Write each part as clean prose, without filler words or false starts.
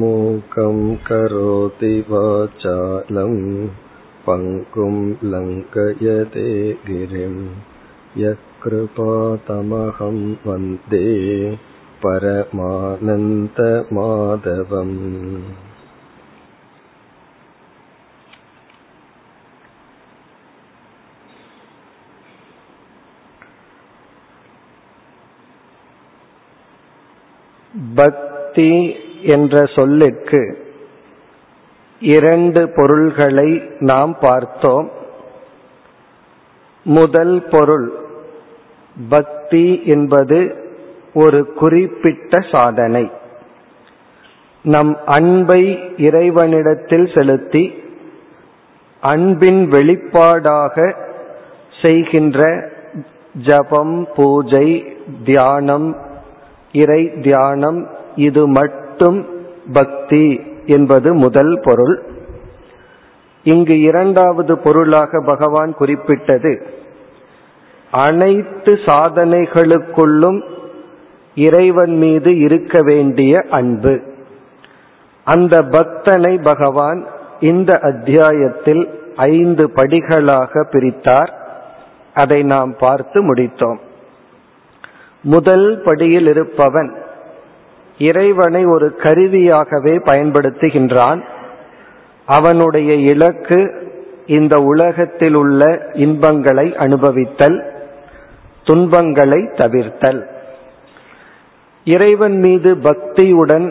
மூகம் கரோதி வாசாலம் பங்கும் லங்கயதே கிரிம் யக்ருபா தமஹம் வந்தே பரமானந்த மாதவம். பக்தி என்ற சொல்லுக்கு இரண்டு பொருள்களை நாம் பார்த்தோம். முதல் பொருள், பக்தி என்பது ஒரு குறிப்பிட்ட சாதனை. நம் அன்பை இறைவனிடத்தில் செலுத்தி அன்பின் வெளிப்பாடாக செய்கின்ற ஜபம், பூஜை, தியானம், இறை தியானம், இது மட்டும் பக்தி என்பது முதல் பொருள். இங்கு இரண்டாவது பொருளாக பகவான் குறிப்பிட்டது அனைத்து சாதனைகளுக்குள்ளும் இறைவன் மீது இருக்க வேண்டிய அன்பு. அந்த பக்தனை பகவான் இந்த அத்தியாயத்தில் 5 படிகளாக பிரித்தார். அதை நாம் பார்த்து முடித்தோம். முதல் படியில் இருப்பவன் இறைவனை ஒரு கருவியாகவே பயன்படுத்துகின்றான். அவனுடைய இலக்கு இந்த உலகத்தில் உள்ள இன்பங்களை அனுபவித்தல், துன்பங்களை தவிர்த்தல். இறைவன் மீது பக்தியுடன்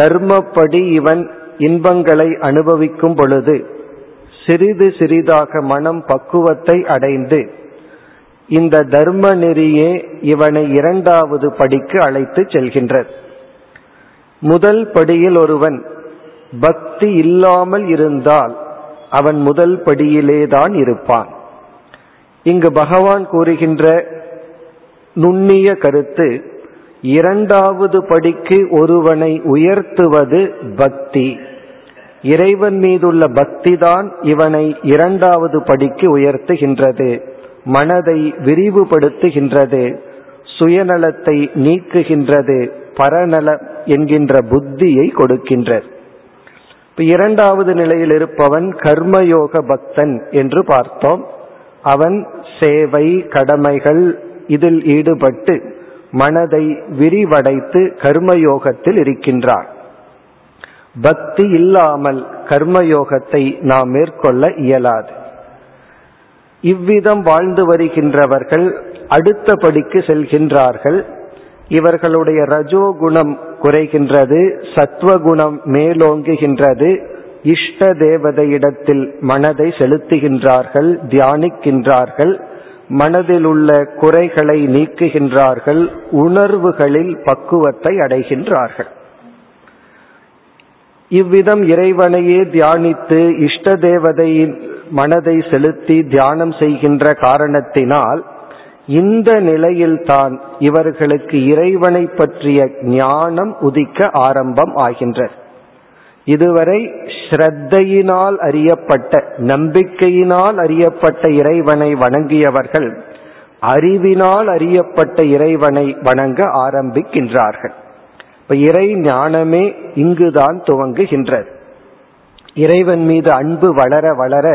தர்மப்படி இவன் இன்பங்களை அனுபவிக்கும் பொழுது சிறிது சிறிதாக மனம் பக்குவத்தை அடைந்து இந்த தர்ம நெறியே இவனை இரண்டாவது படிக்கு அழைத்து செல்கின்றது. முதல் படியில் ஒருவன் பக்தி இல்லாமல் இருந்தால் அவன் முதல் படியிலேதான் இருப்பான். இங்கு பகவான் கூறுகின்ற நுண்ணிய கருத்து, இரண்டாவது படிக்கு ஒருவனை உயர்த்துவது பக்தி. இறைவன் மீதுள்ள பக்தி தான் இவனை இரண்டாவது படிக்கு உயர்த்துகின்றது, மனதை விரிவுபடுத்துகின்றது, சுயநலத்தை நீக்குகின்றது, பரநலம் என்கின்ற புத்தியை கொடுக்கின்றது. இரண்டாவது நிலையில் இருப்பவன் கர்மயோக பக்தன் என்று பார்த்தோம். அவன் சேவை, கடமைகள் இதில் ஈடுபட்டு மனதை விரிவடைத்து கர்மயோகத்தில் இருக்கின்றான். பக்தி இல்லாமல் கர்மயோகத்தை நாம் மேற்கொள்ள இயலாது. இவ்விதம் வாழ்ந்து வருகின்றவர்கள் அடுத்த படிக்கு செல்கின்றார்கள். இவர்களுடைய ரஜோகுணம் குறைகின்றது, சத்வகுணம் மேலோங்குகின்றது. இஷ்ட தேவதையிடத்தில் மனதை செலுத்துகின்றார்கள், தியானிக்கின்றார்கள், மனதில் உள்ள குறைகளை நீக்குகின்றார்கள், உணர்வுகளில் பக்குவத்தை அடைகின்றார்கள். இவ்விதம் இறைவனையே தியானித்து இஷ்ட தேவதையின் மனதை செலுத்தி தியானம் செய்கின்ற காரணத்தினால் இந்த நிலையில்தான் இவர்களுக்கு இறைவனை பற்றிய ஞானம் உதிக்க ஆரம்பம் ஆகின்றது. இதுவரை ஸ்ரத்தையினால் அறியப்பட்ட, நம்பிக்கையினால் அறியப்பட்ட இறைவனை வணங்கியவர்கள் அறிவினால் அறியப்பட்ட இறைவனை வணங்க ஆரம்பிக்கின்றார்கள். இப்ப இறை ஞானமே இங்குதான் துவங்குகின்றது. இறைவன் மீது அன்பு வளர வளர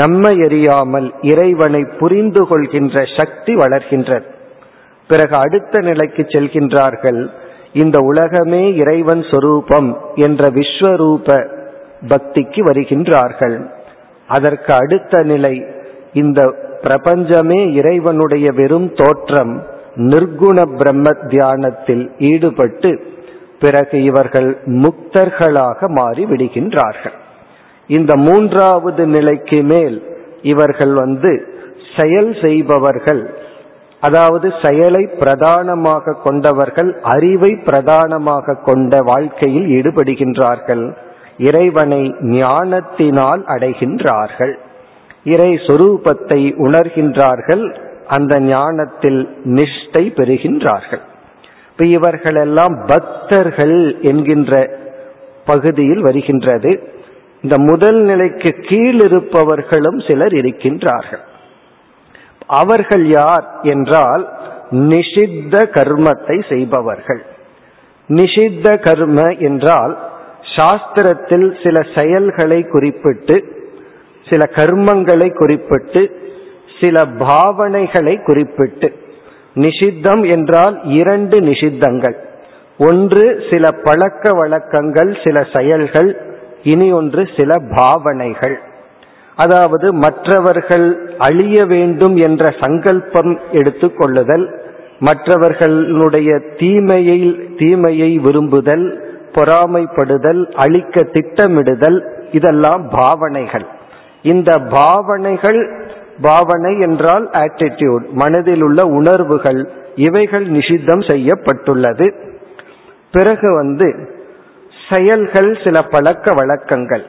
நம்மை அறியாமல் இறைவனை புரிந்து கொள்கின்ற சக்தி வளர்கின்றது. பிறகு அடுத்த நிலைக்கு செல்கின்றார்கள். இந்த உலகமே இறைவன் சொரூபம் என்ற விஸ்வரூப பக்திக்கு வருகின்றார்கள். அதற்கு அடுத்த நிலை, இந்த பிரபஞ்சமே இறைவனுடைய வெறும் தோற்றம், நிர்குண பிரம்ம தியானத்தில் ஈடுபட்டு பிறகு இவர்கள் முக்தர்களாக மாறி விடுகின்றார்கள். இந்த மூன்றாவது நிலைக்கு மேல் இவர்கள் செயல் செய்பவர்கள், அதாவது செயலை பிரதானமாக கொண்டவர்கள், அறிவை பிரதானமாக கொண்ட வாழ்க்கையில் ஈடுபடுகின்றார்கள். இறைவனை ஞானத்தினால் அடைகின்றார்கள், இறை சொரூபத்தை உணர்கின்றார்கள், அந்த ஞானத்தில் நிஷ்டை பெறுகின்றார்கள். இப்ப இவர்களெல்லாம் பக்தர்கள் என்கின்ற பகுதியில் வருகின்றது. இந்த முதல் நிலைக்கு கீழிருப்பவர்களும் சிலர் இருக்கின்றார்கள். அவர்கள் யார் என்றால் நிஷித்த கர்மத்தை செய்பவர்கள். நிஷித்த கர்ம என்றால் சாஸ்திரத்தில் சில செயல்களை குறிப்பிட்டு, சில கர்மங்களை குறிப்பிட்டு, சில பாவனைகளை குறிப்பிட்டு. நிஷித்தம் என்றால் இரண்டு நிஷித்தங்கள், ஒன்று சில பழக்க வழக்கங்கள், சில செயல்கள், இனி ஒன்று சில பாவனைகள். அதாவது மற்றவர்கள் அழிய வேண்டும் என்ற சங்கல்பம் எடுத்துக்கொள்ளுதல், மற்றவர்களுடைய தீமையை விரும்புதல், பொறாமைப்படுதல், அழிக்க திட்டமிடுதல், இதெல்லாம் பாவனைகள். இந்த பாவனைகள், பாவனை என்றால் ஆட்டிடியூட், மனதில் உள்ள உணர்வுகள், இவைகள் நிஷித்தம் செய்யப்பட்டுள்ளது. பிறகு செயல்கள், சில பழக்க வழக்கங்கள்,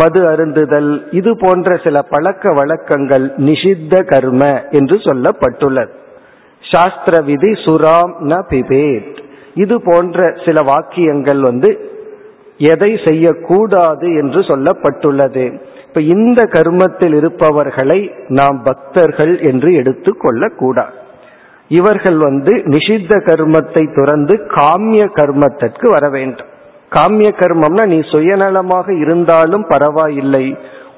மது அருந்துதல், இது போன்ற சில பழக்க வழக்கங்கள் நிஷித்த கர்ம என்று சொல்லப்பட்டுள்ளது. சாஸ்திர விதி சுராம் ந பிபேத், இது போன்ற சில வாக்கியங்கள் எதை செய்யக்கூடாது என்று சொல்லப்பட்டுள்ளது. இப்ப இந்த கர்மத்தில் இருப்பவர்களை நாம் பக்தர்கள் என்று எடுத்து கொள்ளக்கூடாது. இவர்கள் நிஷித்த கர்மத்தை துறந்து காமிய கர்மத்திற்கு வர வேண்டும். காமிய கர்மம்னா நீ சுயநலமாக இருந்தாலும் பரவாயில்லை,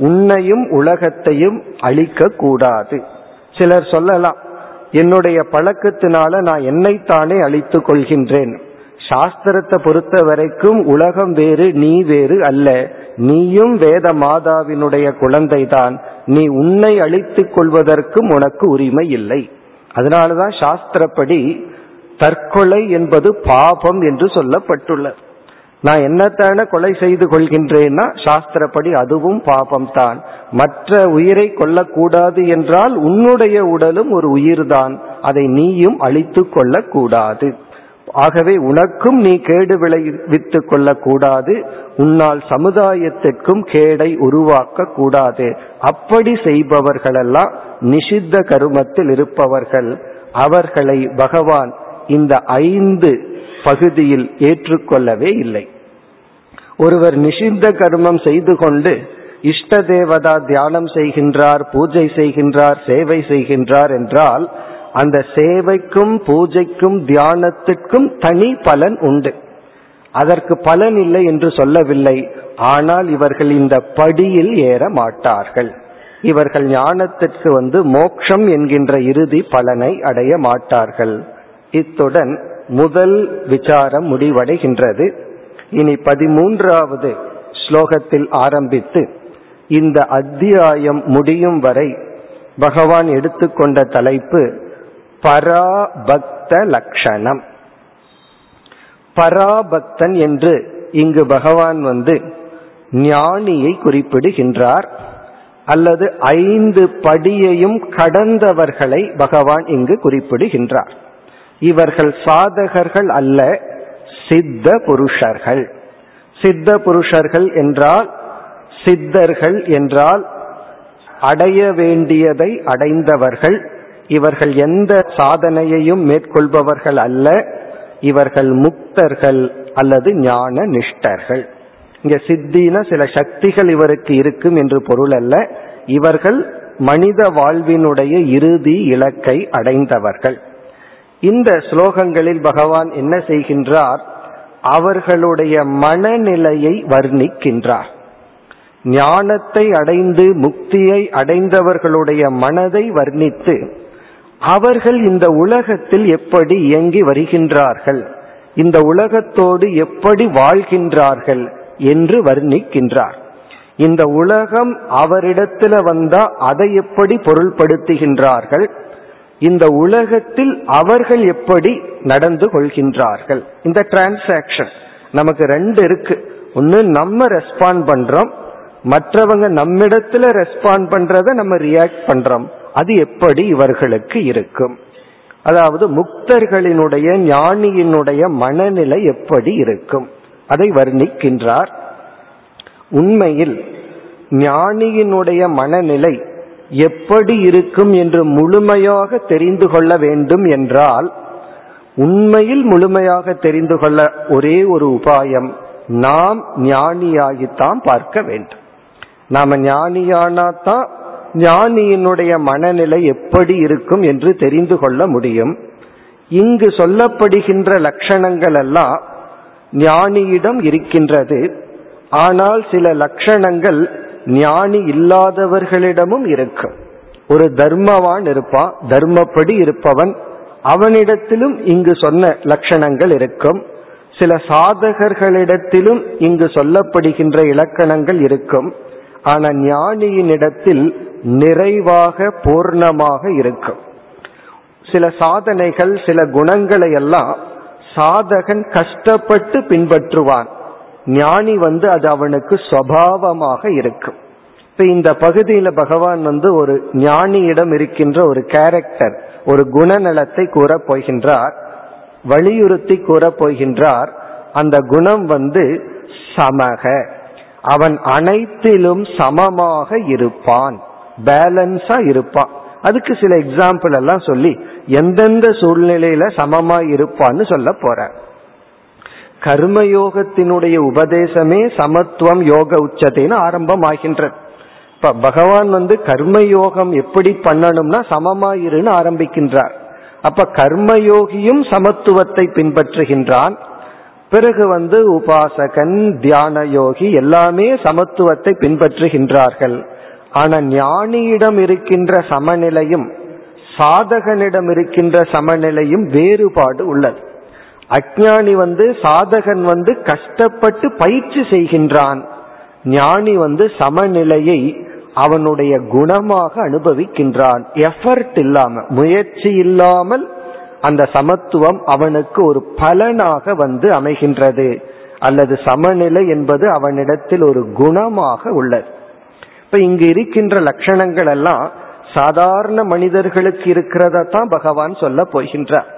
உன்னையும் உலகத்தையும் அழிக்க கூடாது. சிலர் சொல்லலாம், என்னுடைய பழக்கத்தினால நான் என்னைத்தானே அழித்து கொள்கின்றேன். சாஸ்திரத்தை பொறுத்த வரைக்கும் உலகம் வேறு, நீ வேறு அல்ல. நீயும் வேத மாதாவினுடைய குழந்தைதான். நீ உன்னை அழித்து கொள்வதற்கும் உனக்கு உரிமை இல்லை. அதனாலதான் சாஸ்திரப்படி தற்கொலை என்பது பாபம் என்று சொல்லப்பட்டுள்ளது. நான் என்னத்தான கொலை செய்து கொள்கின்றேன்னா சாஸ்திரப்படி அதுவும் பாபம்தான். மற்ற உயிரை கொல்லக்கூடாது என்றால் உன்னுடைய உடலும் ஒரு உயிர்தான், அதை நீயும் அழித்து கொள்ளக்கூடாது. ஆகவே உனக்கும் நீ கேடு விளைவித்து கொள்ளக்கூடாது, உன்னால் சமுதாயத்திற்கும் கேடை உருவாக்க கூடாது. அப்படி செய்பவர்களெல்லாம் நிஷித்த கருமத்தில் இருப்பவர்கள். அவர்களை பகவான் இந்த 5 பகுதியில் ஏற்றுக்கொள்ளவே இல்லை. ஒருவர் நிஷித்த கர்மம் செய்து கொண்டு இஷ்ட தேவதா தியானம் செய்கின்றார், பூஜை செய்கின்றார், சேவை செய்கின்றார் என்றால் அந்த சேவைக்கும் பூஜைக்கும் தியானத்திற்கும் தனி பலன் உண்டு. அதற்கு பலன் இல்லை என்று சொல்லவில்லை. ஆனால் இவர்கள் இந்த படியில் ஏற மாட்டார்கள். இவர்கள் ஞானத்திற்கு மோட்சம் என்கின்ற இறுதி பலனை அடைய மாட்டார்கள். இத்துடன் முதல் விசாரம் முடிவடைகின்றது. இனி 13வது ஸ்லோகத்தில் ஆரம்பித்து இந்த அத்தியாயம் முடியும் வரை பகவான் எடுத்துக்கொண்ட தலைப்பு பராபக்த லட்சணம். பராபக்தன் என்று இங்கு பகவான் ஞானியை குறிப்பிடுகின்றார், அல்லது 5 படியையும் கடந்தவர்களை பகவான் இங்கு குறிப்பிடுகின்றார். இவர்கள் சாதகர்கள் அல்ல, சித்த புருஷர்கள். சித்த புருஷர்கள் என்றால், சித்தர்கள் என்றால் அடைய வேண்டியதை அடைந்தவர்கள். இவர்கள் எந்த சாதனையையும் மேற்கொள்பவர்கள் அல்ல, இவர்கள் முக்தர்கள் அல்லது ஞான நிஷ்டர்கள். இங்க சித்தின சில சக்திகள் இவருக்கு இருக்கும் என்று பொருள் அல்ல. இவர்கள் மனித வாழ்வினுடைய இறுதி இலக்கை அடைந்தவர்கள். இந்த ஸ்லோகங்களில் பகவான் என்ன செய்கின்றார்? அவர்களுடைய மனநிலையை வர்ணிக்கின்றார். ஞானத்தை அடைந்து முக்தியை அடைந்தவர்களுடைய மனதை வர்ணித்து, அவர்கள் இந்த உலகத்தில் எப்படி இயங்கி வருகின்றார்கள், இந்த உலகத்தோடு எப்படி வாழ்கின்றார்கள் என்று வர்ணிக்கின்றார். இந்த உலகம் அவரிடத்துல வந்தா அதை எப்படி பொருள்படுத்துகின்றார்கள், இந்த உலகத்தில் அவர்கள் எப்படி நடந்து கொள்கின்றார்கள். இந்த டிரான்சாக்சன் நமக்கு 2 இருக்கு. ஒன்னு நம்ம ரெஸ்பாண்ட் பண்றோம், மற்றவங்க நம்மிடத்துல ரெஸ்பாண்ட் பண்றத நம்ம ரியாக்ட் பண்றோம். அது எப்படி இவர்களுக்கு இருக்கும்? அதாவது முக்தர்களினுடைய, ஞானியினுடைய மனநிலை எப்படி இருக்கும் அதை வர்ணிக்கின்றார். உண்மையில் ஞானியினுடைய மனநிலை எப்படி இருக்கும் என்று முழுமையாக தெரிந்து கொள்ள வேண்டும் என்றால், உண்மையில் முழுமையாக தெரிந்து கொள்ள ஒரே ஒரு உபாயம், நாம் ஞானியாகித்தான் பார்க்க வேண்டும். நாம ஞானியானாதான் ஞானியினுடைய மனநிலை எப்படி இருக்கும் என்று தெரிந்து கொள்ள முடியும். இங்கு சொல்லப்படுகின்ற லட்சணங்கள் எல்லாம் ஞானியிடம் இருக்கின்றது. ஆனால் சில லட்சணங்கள் ஞானி இல்லாதவர்களிடமும் இருக்கும். ஒரு தர்மவான் இருப்பான், தர்மப்படி இருப்பவன், அவனிடத்திலும் இங்கு சொன்ன லட்சணங்கள் இருக்கும். சில சாதகர்களிடத்திலும் இங்கு சொல்லப்படுகின்ற இலக்கணங்கள் இருக்கும். ஆனால் ஞானியினிடத்தில் நிறைவாக பூர்ணமாக இருக்கும். சில சாதனைகள், சில குணங்களை எல்லாம் சாதகன் கஷ்டப்பட்டு பின்பற்றுவான். ஞானி அது அவனுக்கு சுபாவமாக இருக்கும். இப்ப இந்த பகுதியில பகவான் ஒரு ஞானியிடம் இருக்கின்ற ஒரு கேரக்டர், ஒரு குணநலத்தை கூற போகின்றார், வலியுறுத்தி கூற போகின்றார். அந்த குணம் சமக, அவன் அனைத்திலும் சமமாக இருப்பான், பேலன்ஸா இருப்பான். அதுக்கு சில எக்ஸாம்பிள் எல்லாம் சொல்லி எந்தெந்த சூழ்நிலையில சமமா இருப்பான்னு சொல்ல போற. கர்மயோகத்தினுடைய உபதேசமே சமத்துவம் யோக உச்சத்தின்னு ஆரம்பம் ஆகின்றது. இப்ப பகவான் கர்மயோகம் எப்படி பண்ணணும்னா சமமாயிருன்னு ஆரம்பிக்கின்றார். அப்ப கர்மயோகியும் சமத்துவத்தை பின்பற்றுகின்றான். பிறகு உபாசகன், தியான யோகி எல்லாமே சமத்துவத்தை பின்பற்றுகின்றார்கள். ஆனா ஞானியிடம் இருக்கின்ற சமநிலையும் சாதகனிடம் இருக்கின்ற சமநிலையும் வேறுபாடு உள்ளது. அஞ்ஞானி சாதகன் கஷ்டப்பட்டு பயிற்சி செய்கின்றான். ஞானி சமநிலையை அவனுடைய குணமாக அனுபவிக்கின்றான். எஃபர்ட் இல்லாமல், முயற்சி இல்லாமல் அந்த சமத்துவம் அவனுக்கு ஒரு பலனாக அமைகின்றது. அல்லது சமநிலை என்பது அவனிடத்தில் ஒரு குணமாக உள்ளது. இப்ப இங்கு இருக்கின்ற லட்சணங்கள் எல்லாம் சாதாரண மனிதர்களுக்கு இருக்கிறத தான் பகவான் சொல்ல போகின்றார்.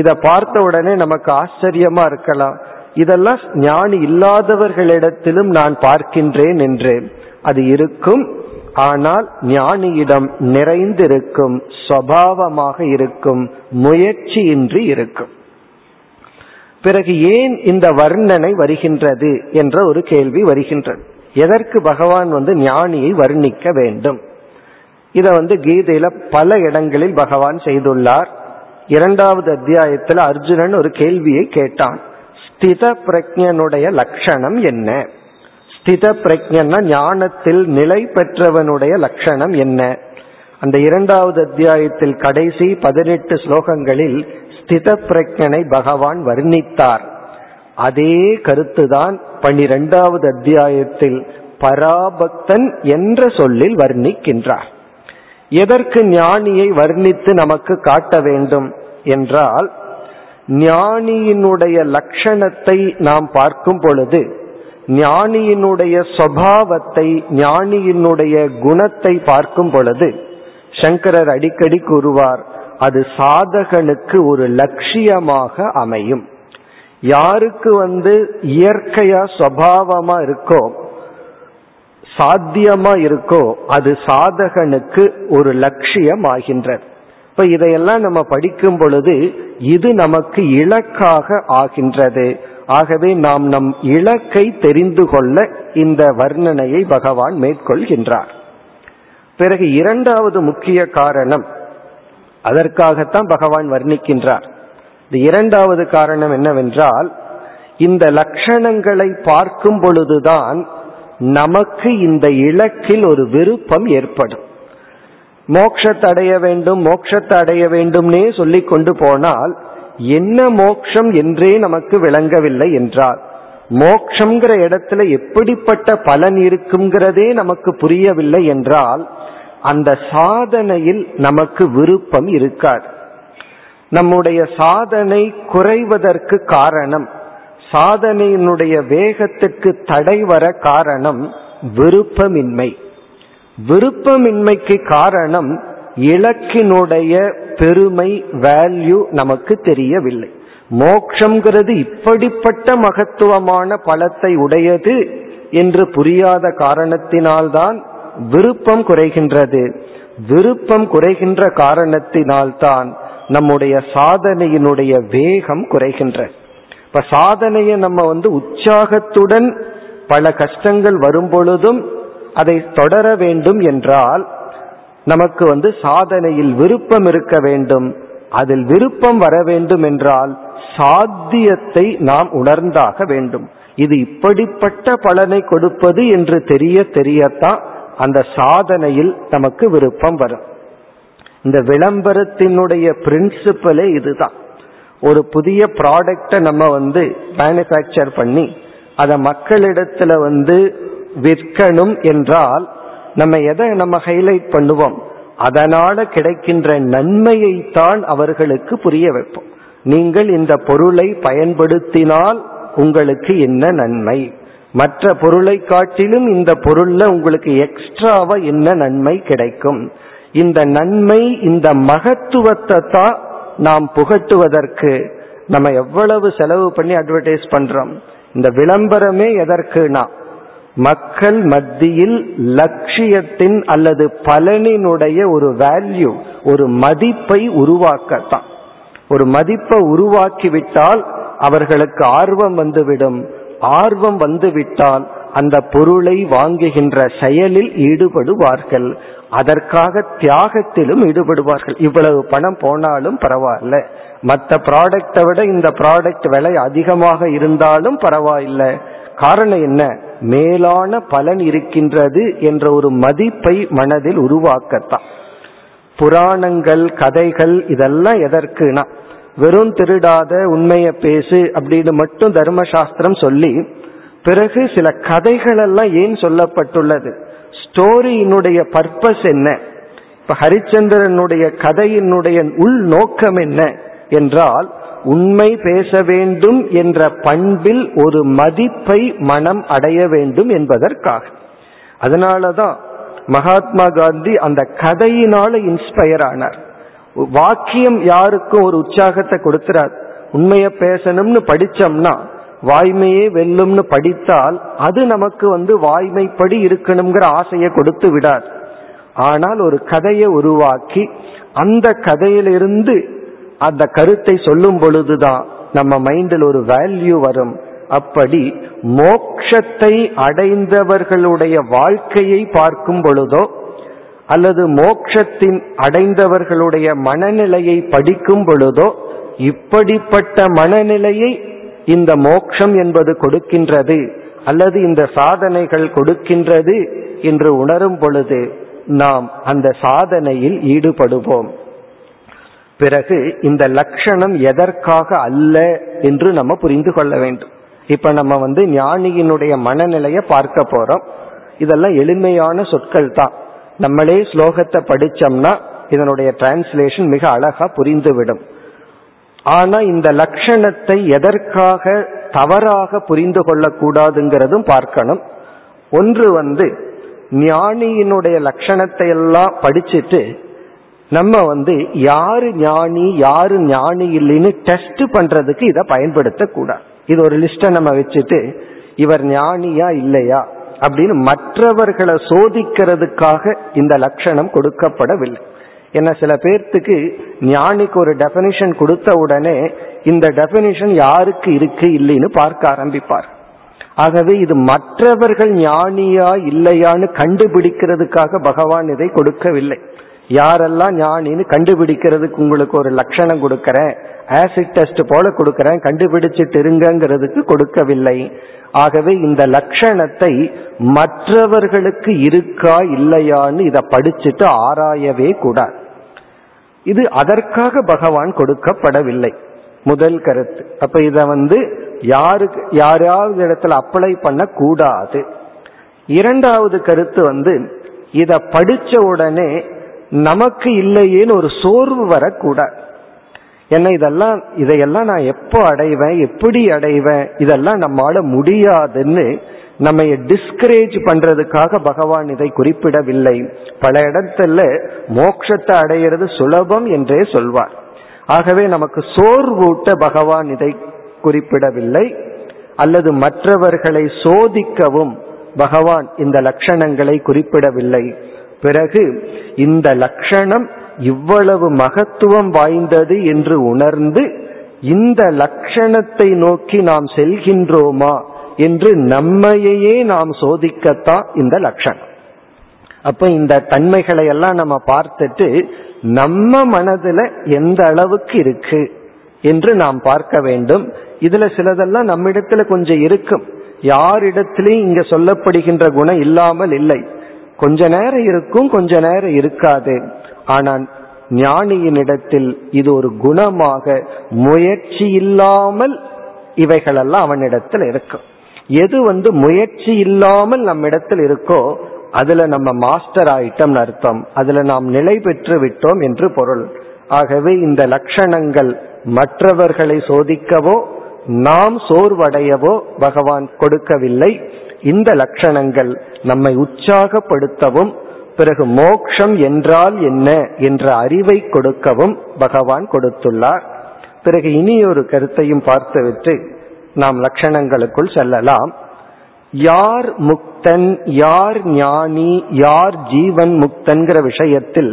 இதை பார்த்த உடனே நமக்கு ஆச்சரியமா இருக்கலாம், இதெல்லாம் ஞானி இல்லாதவர்களிடத்திலும் நான் பார்க்கின்றேன் என்று. அது இருக்கும், ஆனால் ஞானியிடம் நிறைந்திருக்கும், சுபாவமாக இருக்கும், முயற்சியின்றி இருக்கும். பிறகு ஏன் இந்த வர்ணனை வருகின்றது என்ற ஒரு கேள்வி வருகின்றது. எதற்கு பகவான் ஞானியை வர்ணிக்க வேண்டும்? இத கீதையில பல இடங்களில் பகவான் செய்துள்ளார். இரண்டாவது அத்தியாயத்தில் அர்ஜுனன் ஒரு கேள்வியை கேட்டான், ஸ்தித பிரஜ்ஞனுடைய லட்சணம் என்ன? ஸ்தித பிரஜ்ஞன்னா ஞானத்தில் நிலை பெற்றவனுடைய லட்சணம் என்ன? அந்த இரண்டாவது அத்தியாயத்தில் கடைசி 18 ஸ்லோகங்களில் ஸ்தித பிரஜ்ஞனை பகவான் வர்ணித்தார். அதே கருத்துதான் 12வது அத்தியாயத்தில் பராபக்தன் என்ற சொல்லில் வர்ணிக்கின்றார். எதற்கு ஞானியை வர்ணித்து நமக்கு காட்ட வேண்டும் என்றால், ஞானியினுடைய லட்சணத்தை நாம் பார்க்கும் பொழுது, ஞானியினுடைய சுபாவத்தை, ஞானியினுடைய குணத்தை பார்க்கும் பொழுது, சங்கரர் அடிக்கடி கூறுவார், அது சாதகனுக்கு ஒரு லட்சியமாக அமையும். யாருக்கு இயற்கையா சுபாவமா இருக்கோ, சாத்தியமா இருக்கோ, அது சாதகனுக்கு ஒரு லட்சியம் ஆகின்றது. இப்ப இதையெல்லாம் நம்ம படிக்கும் பொழுது இது நமக்கு இலக்காக ஆகின்றது. ஆகவே நாம் நம் இலக்கை தெரிந்து கொள்ள இந்த வர்ணனையை பகவான் மேற்கொள்கின்றார். பிறகு இரண்டாவது முக்கிய காரணம், அதற்காகத்தான் பகவான் வர்ணிக்கின்றார். இரண்டாவது காரணம் என்னவென்றால், இந்த லட்சணங்களை பார்க்கும் பொழுதுதான் நமக்கு இந்த இலக்கில் ஒரு விருப்பம் ஏற்படும். மோட்சத்தை அடைய வேண்டும், மோட்சத்தை அடைய வேண்டும்னே சொல்லி கொண்டு போனால் என்ன மோட்சம் என்றே நமக்கு விளங்கவில்லை என்றால், மோட்சம்ங்கிற இடத்துல எப்படிப்பட்ட பலன் இருக்குங்கிறதே நமக்கு புரியவில்லை என்றால், அந்த சாதனையில் நமக்கு விருப்பம் இருக்காது. நம்முடைய சாதனை குறைவதற்கு காரணம், சாதனையினுடைய வேகத்துக்கு தடை வர காரணம் விருப்பமின்மை. விருப்பமின்மைக்கு காரணம் இலக்கினுடைய பெருமை, வேல்யூ நமக்கு தெரியவில்லை. மோட்சம்ங்கிறது இப்படிப்பட்ட மகத்துவமான பலத்தை உடையது என்று புரியாத காரணத்தினால்தான் விருப்பம் குறைகின்றது. விருப்பம் குறைகின்ற காரணத்தினால்தான் நம்முடைய சாதனையினுடைய வேகம் குறைகின்ற. இப்ப சாதனையை நம்ம உற்சாகத்துடன், பல கஷ்டங்கள் வரும் பொழுதும் அதை தொடர வேண்டும் என்றால் நமக்கு சாதனையில் விருப்பம் இருக்க வேண்டும். அதில் விருப்பம் வர வேண்டும் என்றால் சாத்தியத்தை நாம் உணர்ந்தாக வேண்டும். இது இப்படிப்பட்ட பலனை கொடுப்பது என்று தெரியத்தான் அந்த சாதனையில் நமக்கு விருப்பம் வரும். இந்த விளம்பரத்தினுடைய பிரின்சிபலே இதுதான். ஒரு புதிய ப்ராடக்டை நம்ம மேனுஃபேக்சர் பண்ணி அதை மக்களிடத்துல விற்கணும் என்றால் நம்ம எதை நம்ம ஹைலைட் பண்ணுவோம், அதனால கிடைக்கின்ற நன்மையைத்தான் அவர்களுக்கு புரிய வைப்போம். நீங்கள் இந்த பொருளை பயன்படுத்தினால் உங்களுக்கு என்ன நன்மை, மற்ற பொருளை காட்டிலும் இந்த பொருள்ல உங்களுக்கு எக்ஸ்ட்ராவா என்ன நன்மை கிடைக்கும், இந்த நன்மை இந்த மகத்துவத்தை தான் நாம் புகட்டுவதற்கு நம்ம எவ்வளவு செலவு பண்ணி அட்வர்டைஸ் பண்றோம். இந்த விளம்பரமே எதற்குனா மக்கள் மத்தியில் லட்சியத்தின் அல்லது பலனினுடைய ஒரு வேல்யூ, ஒரு மதிப்பை உருவாக்கத்தான். ஒரு மதிப்பை உருவாக்கிவிட்டால் அவர்களுக்கு ஆர்வம் வந்துவிடும். ஆர்வம் வந்துவிட்டால் அந்த பொருளை வாங்குகின்ற செயலில் ஈடுபடுவார்கள். அதற்காக தியாகத்திலும் ஈடுபடுவார்கள். இவ்வளவு பணம் போனாலும் பரவாயில்ல, மற்ற ப்ராடக்டை விட இந்த ப்ராடக்ட் விலை அதிகமாக இருந்தாலும் பரவாயில்ல, காரணம் என்ன, மேலான பலன் இருக்கின்றது என்ற ஒரு மதிப்பை மனதில் உருவாக்கத்தான். புராணங்கள் கதைகள் இதெல்லாம் எதற்குனா வெறும் திருடாத உண்மைய பேசு அப்படின்னு மட்டும் தர்மசாஸ்திரம் சொல்லி பிறகு சில கதைகள் எல்லாம் ஏன் சொல்லப்பட்டுள்ளது, ஸ்டோரியினுடைய பர்பஸ் என்ன, இப்ப ஹரிச்சந்திரனுடைய கதையினுடைய உள் நோக்கம் என்ன என்றால் உண்மை பேச வேண்டும் என்ற பண்பில் ஒரு மதிப்பை மனம் அடைய வேண்டும் என்பதற்காக. அதனாலதான் மகாத்மா காந்தி அந்த கதையினால இன்ஸ்பயர் ஆனார். வாக்கியம் யாருக்கும் ஒரு உற்சாகத்தை கொடுக்கிறார். உண்மைய பேசணும்னு படிச்சோம்னா வாய்மையே வெல்லும்னு படித்தால் அது நமக்கு வாய்மைப்படி இருக்கணுங்கிற ஆசையை கொடுத்து விடார். ஆனால் ஒரு கதையை உருவாக்கி அந்த கதையிலிருந்து அந்த கருத்தை சொல்லும் பொழுதுதான் நம்ம மைண்டில் ஒரு வேல்யூ வரும். அப்படி மோட்சத்தை அடைந்தவர்களுடைய வாழ்க்கையை பார்க்கும் பொழுதோ அல்லது மோட்சத்தின் அடைந்தவர்களுடைய மனநிலையை படிக்கும் பொழுதோ இப்படிப்பட்ட மனநிலையை இந்த மோட்சம் என்பது கொடுக்கின்றது அல்லது இந்த சாதனைகள் கொடுக்கின்றது என்று உணரும் பொழுது நாம் அந்த சாதனையில் ஈடுபடுவோம். பிறகு இந்த லட்சணம் எதற்காக அல்ல என்று நம்ம புரிந்து கொள்ள வேண்டும். இப்ப நம்ம ஞானியினுடைய மனநிலையை பார்க்க போறோம். இதெல்லாம் எளிமையான சொற்கள் தான். நம்மளே ஸ்லோகத்தை படிச்சோம்னா இதனுடைய டிரான்ஸ்லேஷன் மிக அழகா புரிந்துவிடும். ஆனா இந்த லட்சணத்தை எதற்காக தவறாக புரிந்து கொள்ளக்கூடாதுங்கிறதும் பார்க்கணும். ஒன்று ஞானியினுடைய லட்சணத்தை எல்லாம் படிச்சுட்டு நம்ம யாரு ஞானி யாரு ஞானி இல்லைன்னு டெஸ்ட் பண்றதுக்கு இதை பயன்படுத்தக்கூடாது. இது ஒரு லிஸ்ட நம்ம வச்சுட்டு இவர் ஞானியா இல்லையா அப்படின்னு மற்றவர்களை சோதிக்கிறதுக்காக இந்த லட்சணம் கொடுக்கப்படவில்லை. ஏன்னா சில பேர்த்துக்கு ஞானிக்கு ஒரு டெபினிஷன் கொடுத்த உடனே இந்த டெபினிஷன் யாருக்கு இருக்கு இல்லைன்னு பார்க்க ஆரம்பிப்பார். ஆகவே இது மற்றவர்கள் ஞானியா இல்லையான்னு கண்டுபிடிக்கிறதுக்காக பகவான் இதை கொடுக்கவில்லை. யாரெல்லாம் ஞானின்னு கண்டுபிடிக்கிறதுக்கு உங்களுக்கு ஒரு லட்சணம் கொடுக்கறேன், ஆசிட் டெஸ்ட் போல கொடுக்கறேன், கண்டுபிடிச்சிட்டு இருங்கிறதுக்கு கொடுக்கவில்லை. ஆகவே இந்த லட்சணத்தை மற்றவர்களுக்கு இருக்கா இல்லையான்னு இதை படிச்சுட்டு ஆராயவே கூடாது. இது அதற்காக பகவான் கொடுக்கப்படவில்லை. முதல் கருத்து. அப்ப இத யாருக்கு யாராவது இடத்துல அப்ளை பண்ண கூடாது. இரண்டாவது கருத்து இத படிச்ச உடனே நமக்கு இல்லையேன்னு ஒரு சோர்வு வரக்கூடாது. ஏன்னா இதையெல்லாம் நான் எப்போ அடைவேன், எப்படி அடைவேன், இதெல்லாம் நம்மால முடியாதுன்னு நம்ம டிஸ்கரேஜ் பண்றதுக்காக பகவான் இதை குறிப்பிடவில்லை. பல இடத்துல மோட்சத்தை அடையிறது சுலபம் என்றே சொல்வார். ஆகவே நமக்கு சோர்வூட்ட பகவான் இதை குறிப்பிடவில்லை. அல்லது மற்றவர்களை சோதிக்கவும் பகவான் இந்த லட்சணங்களை குறிப்பிடவில்லை. பிறகு இந்த லட்சணம் இவ்வளவு மகத்துவம் வாய்ந்தது என்று உணர்ந்து இந்த லட்சணத்தை நோக்கி நாம் செல்கின்றோமா என்று நம்மையே நாம் சோதிக்கத்தான் இந்த லட்சணம். அப்ப இந்த தன்மைகளை எல்லாம் நம்ம பார்த்துட்டு நம்ம மனதுல எந்த அளவுக்கு இருக்கு, என்று நாம் பார்க்க வேண்டும். இதுல சிலதெல்லாம் நம்மிடத்துல கொஞ்சம் இருக்கும். யாரிடத்திலையும் இங்க சொல்லப்படுகின்ற குணம் இல்லாமல் இல்லை. கொஞ்ச நேரம் இருக்கும், கொஞ்ச நேரம் இருக்காது. ஆனால் ஞானியினிடத்தில் இது ஒரு குணமாக முயற்சி இல்லாமல் இவைகளெல்லாம் அவனிடத்தில் இருக்கும். எது முயற்சி இல்லாமல் நம்மிடத்தில் இருக்கோ அதுல நம்ம மாஸ்டர் ஆயிட்டம் அர்த்தம், அதுல நாம் நிலை பெற்று விட்டோம் என்று பொருள். ஆகவே இந்த லட்சணங்கள் மற்றவர்களை சோதிக்கவோ நாம் சோர்வடையவோ பகவான் கொடுக்கவில்லை. இந்த லட்சணங்கள் நம்மை உற்சாகப்படுத்தவும் பிறகு மோட்சம் என்றால் என்ன என்ற அறிவை கொடுக்கவும் பகவான் கொடுத்துள்ளார். பிறகு இனி ஒரு கருத்தையும் பார்த்துவிட்டு நாம் லட்சணங்களுக்குள் செல்லலாம். யார் முக்தன், யார் ஞானி, யார் ஜீவன் முக்தன்கிற விஷயத்தில்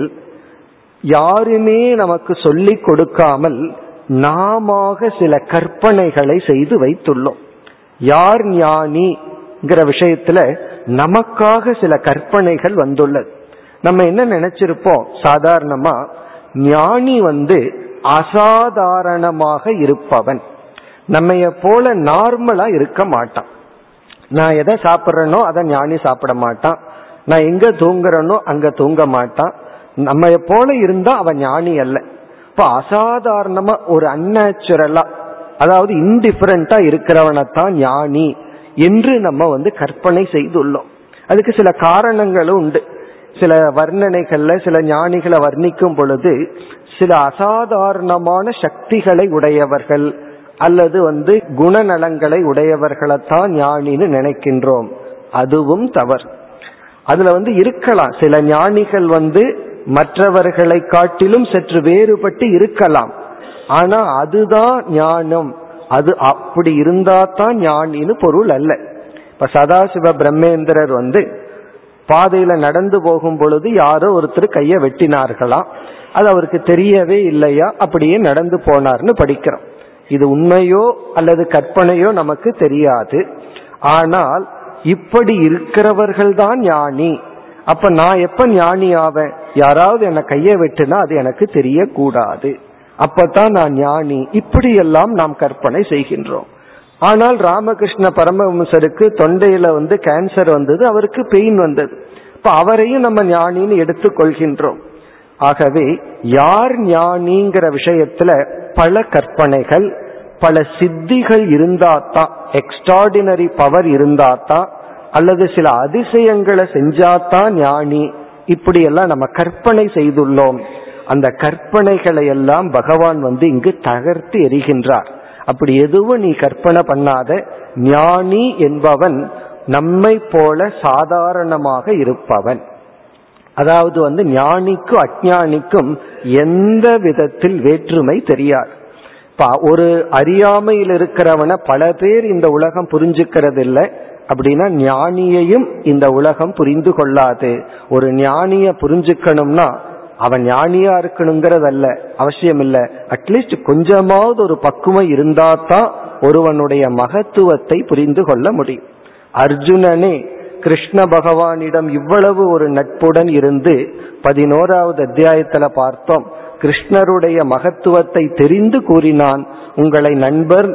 யாருமே நமக்கு சொல்லி கொடுக்காமல் நாம சில கற்பனைகளை செய்து வைத்துள்ளோம். யார் ஞானிங்கிற விஷயத்துல நமக்காக சில கற்பனைகள் வந்துள்ளது. நம்ம என்ன நினைச்சிருப்போம், சாதாரணமா ஞானி அசாதாரணமாக இருப்பவன், நம்மைய போல நார்மலா இருக்க மாட்டான். நான் எதை சாப்பிட்றேனோ அதை ஞானி சாப்பிட மாட்டான், நான் எங்க தூங்குறேனோ அங்க தூங்க மாட்டான், நம்ம போல இருந்தா அவன் ஞானி அல்ல. இப்ப அசாதாரணமா ஒரு அன்நேச்சுரலா, அதாவது இன்டிஃபரண்டா இருக்கிறவனைத்தான் ஞானி என்று நம்ம கற்பனை செய்துள்ளோம். அதுக்கு சில காரணங்களும் உண்டு. சில வர்ணனைகள்ல சில ஞானிகளை வர்ணிக்கும் பொழுது சில அசாதாரணமான சக்திகளை உடையவர்கள் அல்லது குணநலங்களை உடையவர்களைத்தான் ஞானின்னு நினைக்கின்றோம். அதுவும் தவறு. அதுல இருக்கலாம் சில ஞானிகள் மற்றவர்களை காட்டிலும் சற்று வேறுபட்டு இருக்கலாம். ஆனா அதுதான் ஞானம், அது அப்படி இருந்தாதான் ஞானின்னு பொருள் அல்ல. இப்ப சதாசிவ பிரம்மேந்திரர் பாதையில நடந்து போகும் பொழுது யாரோ ஒருத்தர் கைய வெட்டினார்களாம், அது அவருக்கு தெரியவே இல்லையா, அப்படியே நடந்து போனார்னு படிக்கிறோம். இது உண்மையோ அல்லது கற்பனையோ நமக்கு தெரியாது. ஆனால் இப்படி இருக்கிறவர்கள் தான் ஞானி. அப்ப நான் எப்ப ஞானி ஆவேன், யாராவது என்னை கையை வெட்டுனா அது எனக்கு தெரியக்கூடாது, அப்பதான் நான் ஞானி. இப்படியெல்லாம் நாம் கற்பனை செய்கின்றோம். ஆனால் ராமகிருஷ்ண பரமஹம்சருக்கு தொண்டையில கேன்சர் வந்தது, அவருக்கு பெயின் வந்தது. இப்ப அவரையும் நம்ம ஞானின்னு எடுத்துக்கொள்கின்றோம். ஆகவே யார் ஞானிங்கிற விஷயத்துல பல கற்பனைகள், பல சித்திகள் இருந்தாதான், எக்ஸ்ட்ராடினரி பவர் இருந்தாதான், அல்லது சில அதிசயங்களை செஞ்சாதான் ஞானி. இப்படியெல்லாம் நம்ம கற்பனை செய்துள்ளோம். அந்த கற்பனைகளை எல்லாம் பகவான் இங்கு தகர்த்து எறிகின்றார். அப்படி எதுவும் நீ கற்பனை பண்ணாத, ஞானி என்பவன் நம்மை போல சாதாரணமாக இருப்பவன். அதாவது ஞானிக்கும் அஞ்ஞானிக்கும் எந்த விதத்தில் வேற்றுமை தெரியாது. ஒரு அறியாமையில் இருக்கிறவனை பல பேர் இந்த உலகம் புரிஞ்சுக்கிறது இல்லை அப்படின்னா ஞானியையும் இந்த உலகம் புரிந்து கொள்ளாது. ஒரு ஞானிய புரிஞ்சுக்கணும்னா அவன் ஞானியா இருக்கணுங்கிறதல்ல, அவசியம் இல்லை. அட்லீஸ்ட் கொஞ்சமாவது ஒரு பக்குவம் இருந்தாதான் ஒருவனுடைய மகத்துவத்தை புரிந்து கொள்ள முடியும். அர்ஜுனனே கிருஷ்ண பகவானிடம் இவ்வளவு ஒரு நட்புடன் இருந்து 11வது அத்தியாயத்துல பார்த்தோம், கிருஷ்ணருடைய மகத்துவத்தை தெரிந்து கூறினான். உங்களை நண்பர்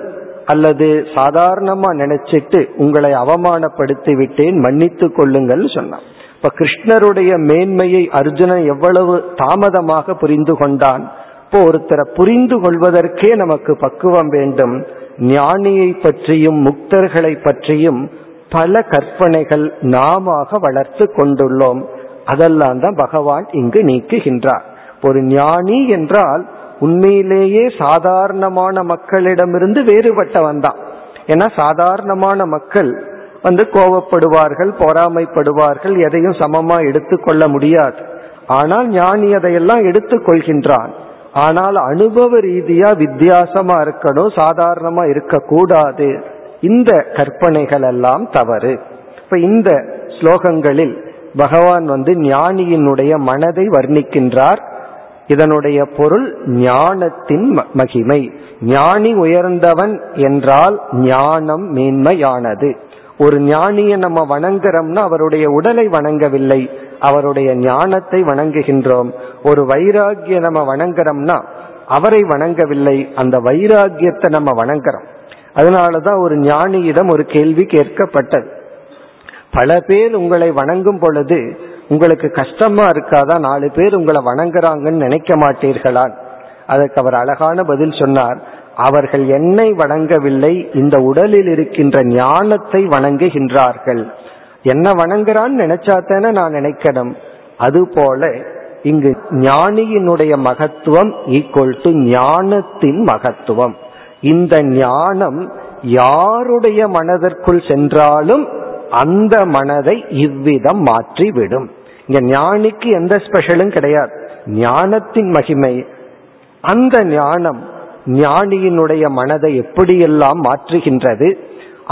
அல்லது சாதாரணமா நினைச்சிட்டு உங்களை அவமானப்படுத்தி விட்டேன், மன்னித்து கொள்ளுங்கள் சொன்னான். இப்ப கிருஷ்ணருடைய மேன்மையை அர்ஜுனன் எவ்வளவு தாமதமாக புரிந்து கொண்டான். இப்போ ஒருத்தரை புரிந்து கொள்வதற்கே நமக்கு பக்குவம் வேண்டும். ஞானியை பற்றியும் முக்தர்களை பற்றியும் பல கற்பனைகள் நாம வளர்த்து கொண்டுள்ளோம். அதெல்லாம் தான் பகவான் இங்கு நீக்குகின்றார். ஒரு ஞானி என்றால் உண்மையிலேயே சாதாரணமான மக்களிடமிருந்து வேறுபட்டவன் தான். ஏன்னா சாதாரணமான மக்கள் கோபப்படுவார்கள், பொறாமைப்படுவார்கள், எதையும் சமமா எடுத்துக்கொள்ள முடியாது. ஆனால் ஞானி அதையெல்லாம் எடுத்துக்கொள்கின்றான். ஆனால் அனுபவ ரீதியா வித்தியாசமா இருக்கணும், சாதாரணமா இருக்கக்கூடாது. இந்த கற்பனைகள் எல்லாம் தவறு. இப்ப இந்த ஸ்லோகங்களில் பகவான் ஞானியினுடைய மனதை வர்ணிக்கின்றார். இதனுடைய பொருள் ஞானத்தின் மகிமை. ஞானி உயர்ந்தவன் என்றால் ஞானம் மேன்மையானது. ஒரு ஞானியை நம்ம வணங்குறோம்னா அவருடைய உடலை வணங்கவில்லை, அவருடைய ஞானத்தை வணங்குகின்றோம். ஒரு வைராகிய நம்ம வணங்குறோம்னா அவரை வணங்கவில்லை, அந்த வைராகியத்தை நம்ம வணங்குறோம். அதனாலதான் ஒரு ஞானியிடம் ஒரு கேள்வி கேட்கப்பட்டது. பல பேர் உங்களை வணங்கும் பொழுது உங்களுக்கு கஷ்டமா இருக்காதா, 4 பேர் உங்களை வணங்குறாங்கன்னு நினைக்க மாட்டீர்களான்? அதற்கு அவர் அழகான பதில் சொன்னார், அவர்கள் என்னை வணங்கவில்லை, இந்த உடலில் இருக்கின்ற ஞானத்தை வணங்குகின்றார்கள். என்ன வணங்குறான்னு நினைச்சாத்தானே நான் நினைக்கணும். அதுபோல இங்கு ஞானியினுடைய மகத்துவம் ஈக்குவல் டு ஞானத்தின் மகத்துவம். இந்த ஞானம் யாருடைய மனதிற்குள் சென்றாலும் அந்த மனதை இவ்விதம் மாற்றிவிடும். இங்க ஞானிக்கு எந்த ஸ்பெஷலும் கிடையாது, ஞானத்தின் மகிமை. அந்த ஞானம் ஞானியினுடைய மனதை எப்படியெல்லாம் மாற்றுகின்றது,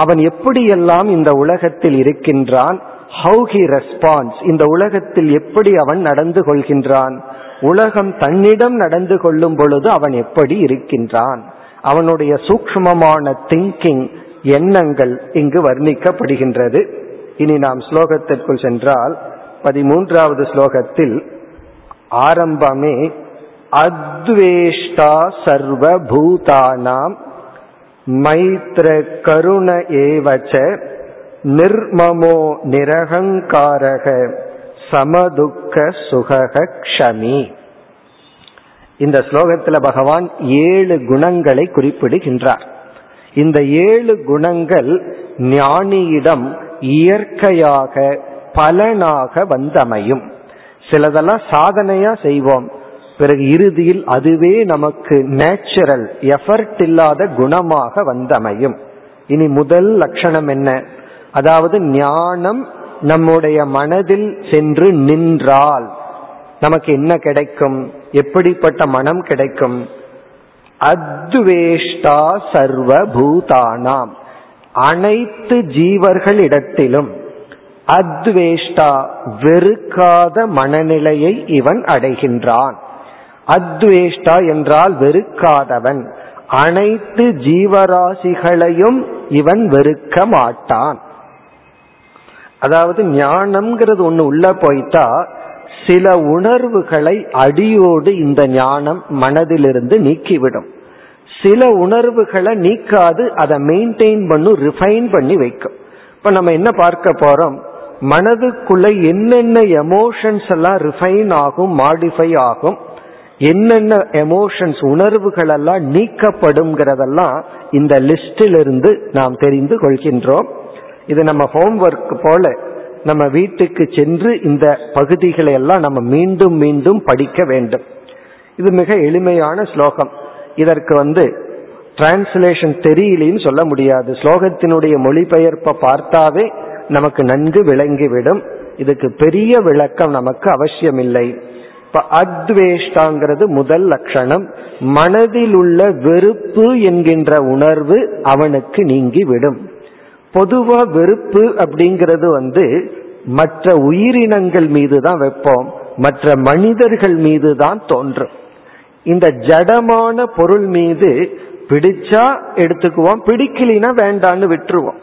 அவன் எப்படியெல்லாம் இந்த உலகத்தில் இருக்கின்றான், how he responds, இந்த உலகத்தில் எப்படி அவன் நடந்து கொள்கின்றான், உலகம் தன்னிடம் நடந்து கொள்ளும் பொழுது அவன் எப்படி இருக்கின்றான், அவனுடைய சூக்ஷ்மமான திங்கிங், எண்ணங்கள் இங்கு வர்ணிக்கப்படுகின்றது. இனி நாம் ஸ்லோகத்திற்குள் சென்றால் 13வது ஸ்லோகத்தில் ஆரம்பமே அத்வேஷ்டா சர்வபூதானாம் மைத்ர கருண ஏவச்ச நிர்மமோ நிரஹங்காரக சமதுக்க சுகக க்ஷமி. இந்த ஸ்லோகத்தில் பகவான் 7 குணங்களை குறிப்பிடுகின்றார். இந்த 7 குணங்கள் ஞானியிடம் இயற்கையாக பலனாக வந்தமையும். சிலதெல்லாம் சாதனையா செய்வோம், பிறகு இறுதியில் அதுவே நமக்கு நேச்சுரல் எஃபர்ட் இல்லாத குணமாக வந்தமையும். இனி முதல் லட்சணம் என்ன, அதாவது ஞானம் நம்முடைய மனதில் சென்று நின்றால் நமக்கு என்ன கிடைக்கும், எப்படிப்பட்ட மனம் கிடைக்கும்? அத்வேஷ்டா சர்வபூதானாம், அனைத்து ஜீவர்களிடத்திலும் அத்வேஷ்டா வெறுக்காத மனநிலையை இவன் அடைகின்றான். அத்வேஷ்டா என்றால் வெறுக்காதவன், அனைத்து ஜீவராசிகளையும் இவன் வெறுக்க மாட்டான். அதாவது ஞானம்ங்கிறது ஒன்று உள்ள போயிட்டா சில உணர்வுகளை அடியோடு இந்த ஞானம் மனதிலிருந்து நீக்கிவிடும். சில உணர்வுகளை நீக்காது, அதை மெயின்டைன் பண்ணி ரிஃபைன் பண்ணி வைக்கும். இப்போ நம்ம என்ன பார்க்க போறோம், மனதுக்குள்ள என்னென்ன எமோஷன்ஸ் எல்லாம் ரிஃபைன் ஆகும், மாடிஃபை ஆகும், என்னென்ன எமோஷன்ஸ் உணர்வுகள் எல்லாம் நீக்கப்படும்ங்கிறதெல்லாம் இந்த லிஸ்டிலிருந்து நாம் தெரிந்து கொள்கின்றோம். இது நம்ம ஹோம்ஒர்க் போல நம்ம வீட்டுக்கு சென்று இந்த பகுதிகளை எல்லாம் நம்ம மீண்டும் மீண்டும் படிக்க வேண்டும். இது மிக எளிமையான ஸ்லோகம். இதற்கு டிரான்ஸ்லேஷன் தெரியலன்னு சொல்ல முடியாது, ஸ்லோகத்தினுடைய மொழிபெயர்ப்பை பார்த்தாவே நமக்கு நன்கு விளங்கிவிடும். இதுக்கு பெரிய விளக்கம் நமக்கு அவசியமில்லை. இப்ப அத்வேஷ்டாங்கிறது முதல் லட்சணம். மனதில் உள்ள வெறுப்பு என்கின்ற உணர்வு அவனுக்கு நீங்கிவிடும். பொதுவா வெறுப்பு அப்படிங்கிறது மற்ற உயிரினங்கள் மீது தான் வைப்போம், மற்ற மனிதர்கள் மீது தான் தோன்றும். இந்த ஜடமான பொருள் மீது பிடிச்சா எடுத்துக்குவோம், பிடிக்கலினா வேண்டான்னு விட்டுருவோம்.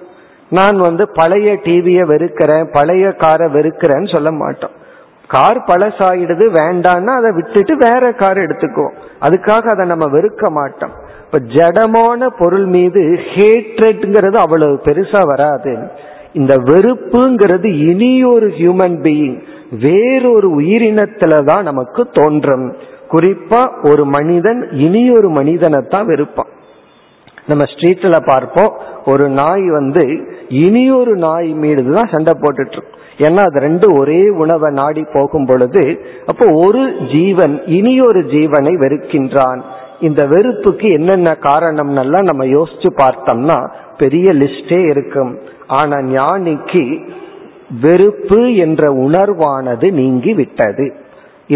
நான் பழைய டிவியை வெறுக்கிறேன், பழைய காரை வெறுக்கிறேன்னு சொல்ல மாட்டோம். கார் பழசாயிடுது வேண்டான்னா அதை விட்டுட்டு வேற கார் எடுத்துக்குவோம், அதுக்காக அதை நம்ம வெறுக்க மாட்டோம். இப்ப ஜடமான பொருள் மீது ஹேட்ரட்ங்கிறது அவ்வளவு பெருசா வராது. இந்த வெறுப்புங்கிறது இனியொரு ஹியூமன் பீயிங், வேறொரு உயிரினத்துல தான் நமக்கு தோன்றும். குறிப்பா ஒரு மனிதன் இனியொரு மனிதனைத்தான் வெறுப்பான். நம்ம ஸ்ட்ரீட்ல பார்ப்போம், ஒரு நாய் இனியொரு நாய் மீதுதான் சண்டை போட்டுட்டு இருக்கும். ஏன்னா அது ரெண்டு ஒரே உணவை நாடி போகும் பொழுது அப்போ ஒரு ஜீவன் இனியொரு ஜீவனை வெறுக்கின்றான். இந்த வெறுப்புக்கு என்னென்ன காரணம்னா நம்ம யோசிச்சு பார்த்தோம்னா பெரிய லிஸ்டே இருக்கும். ஆனா ஞானிக்கு வெறுப்பு என்ற உணர்வானது நீங்கி விட்டது.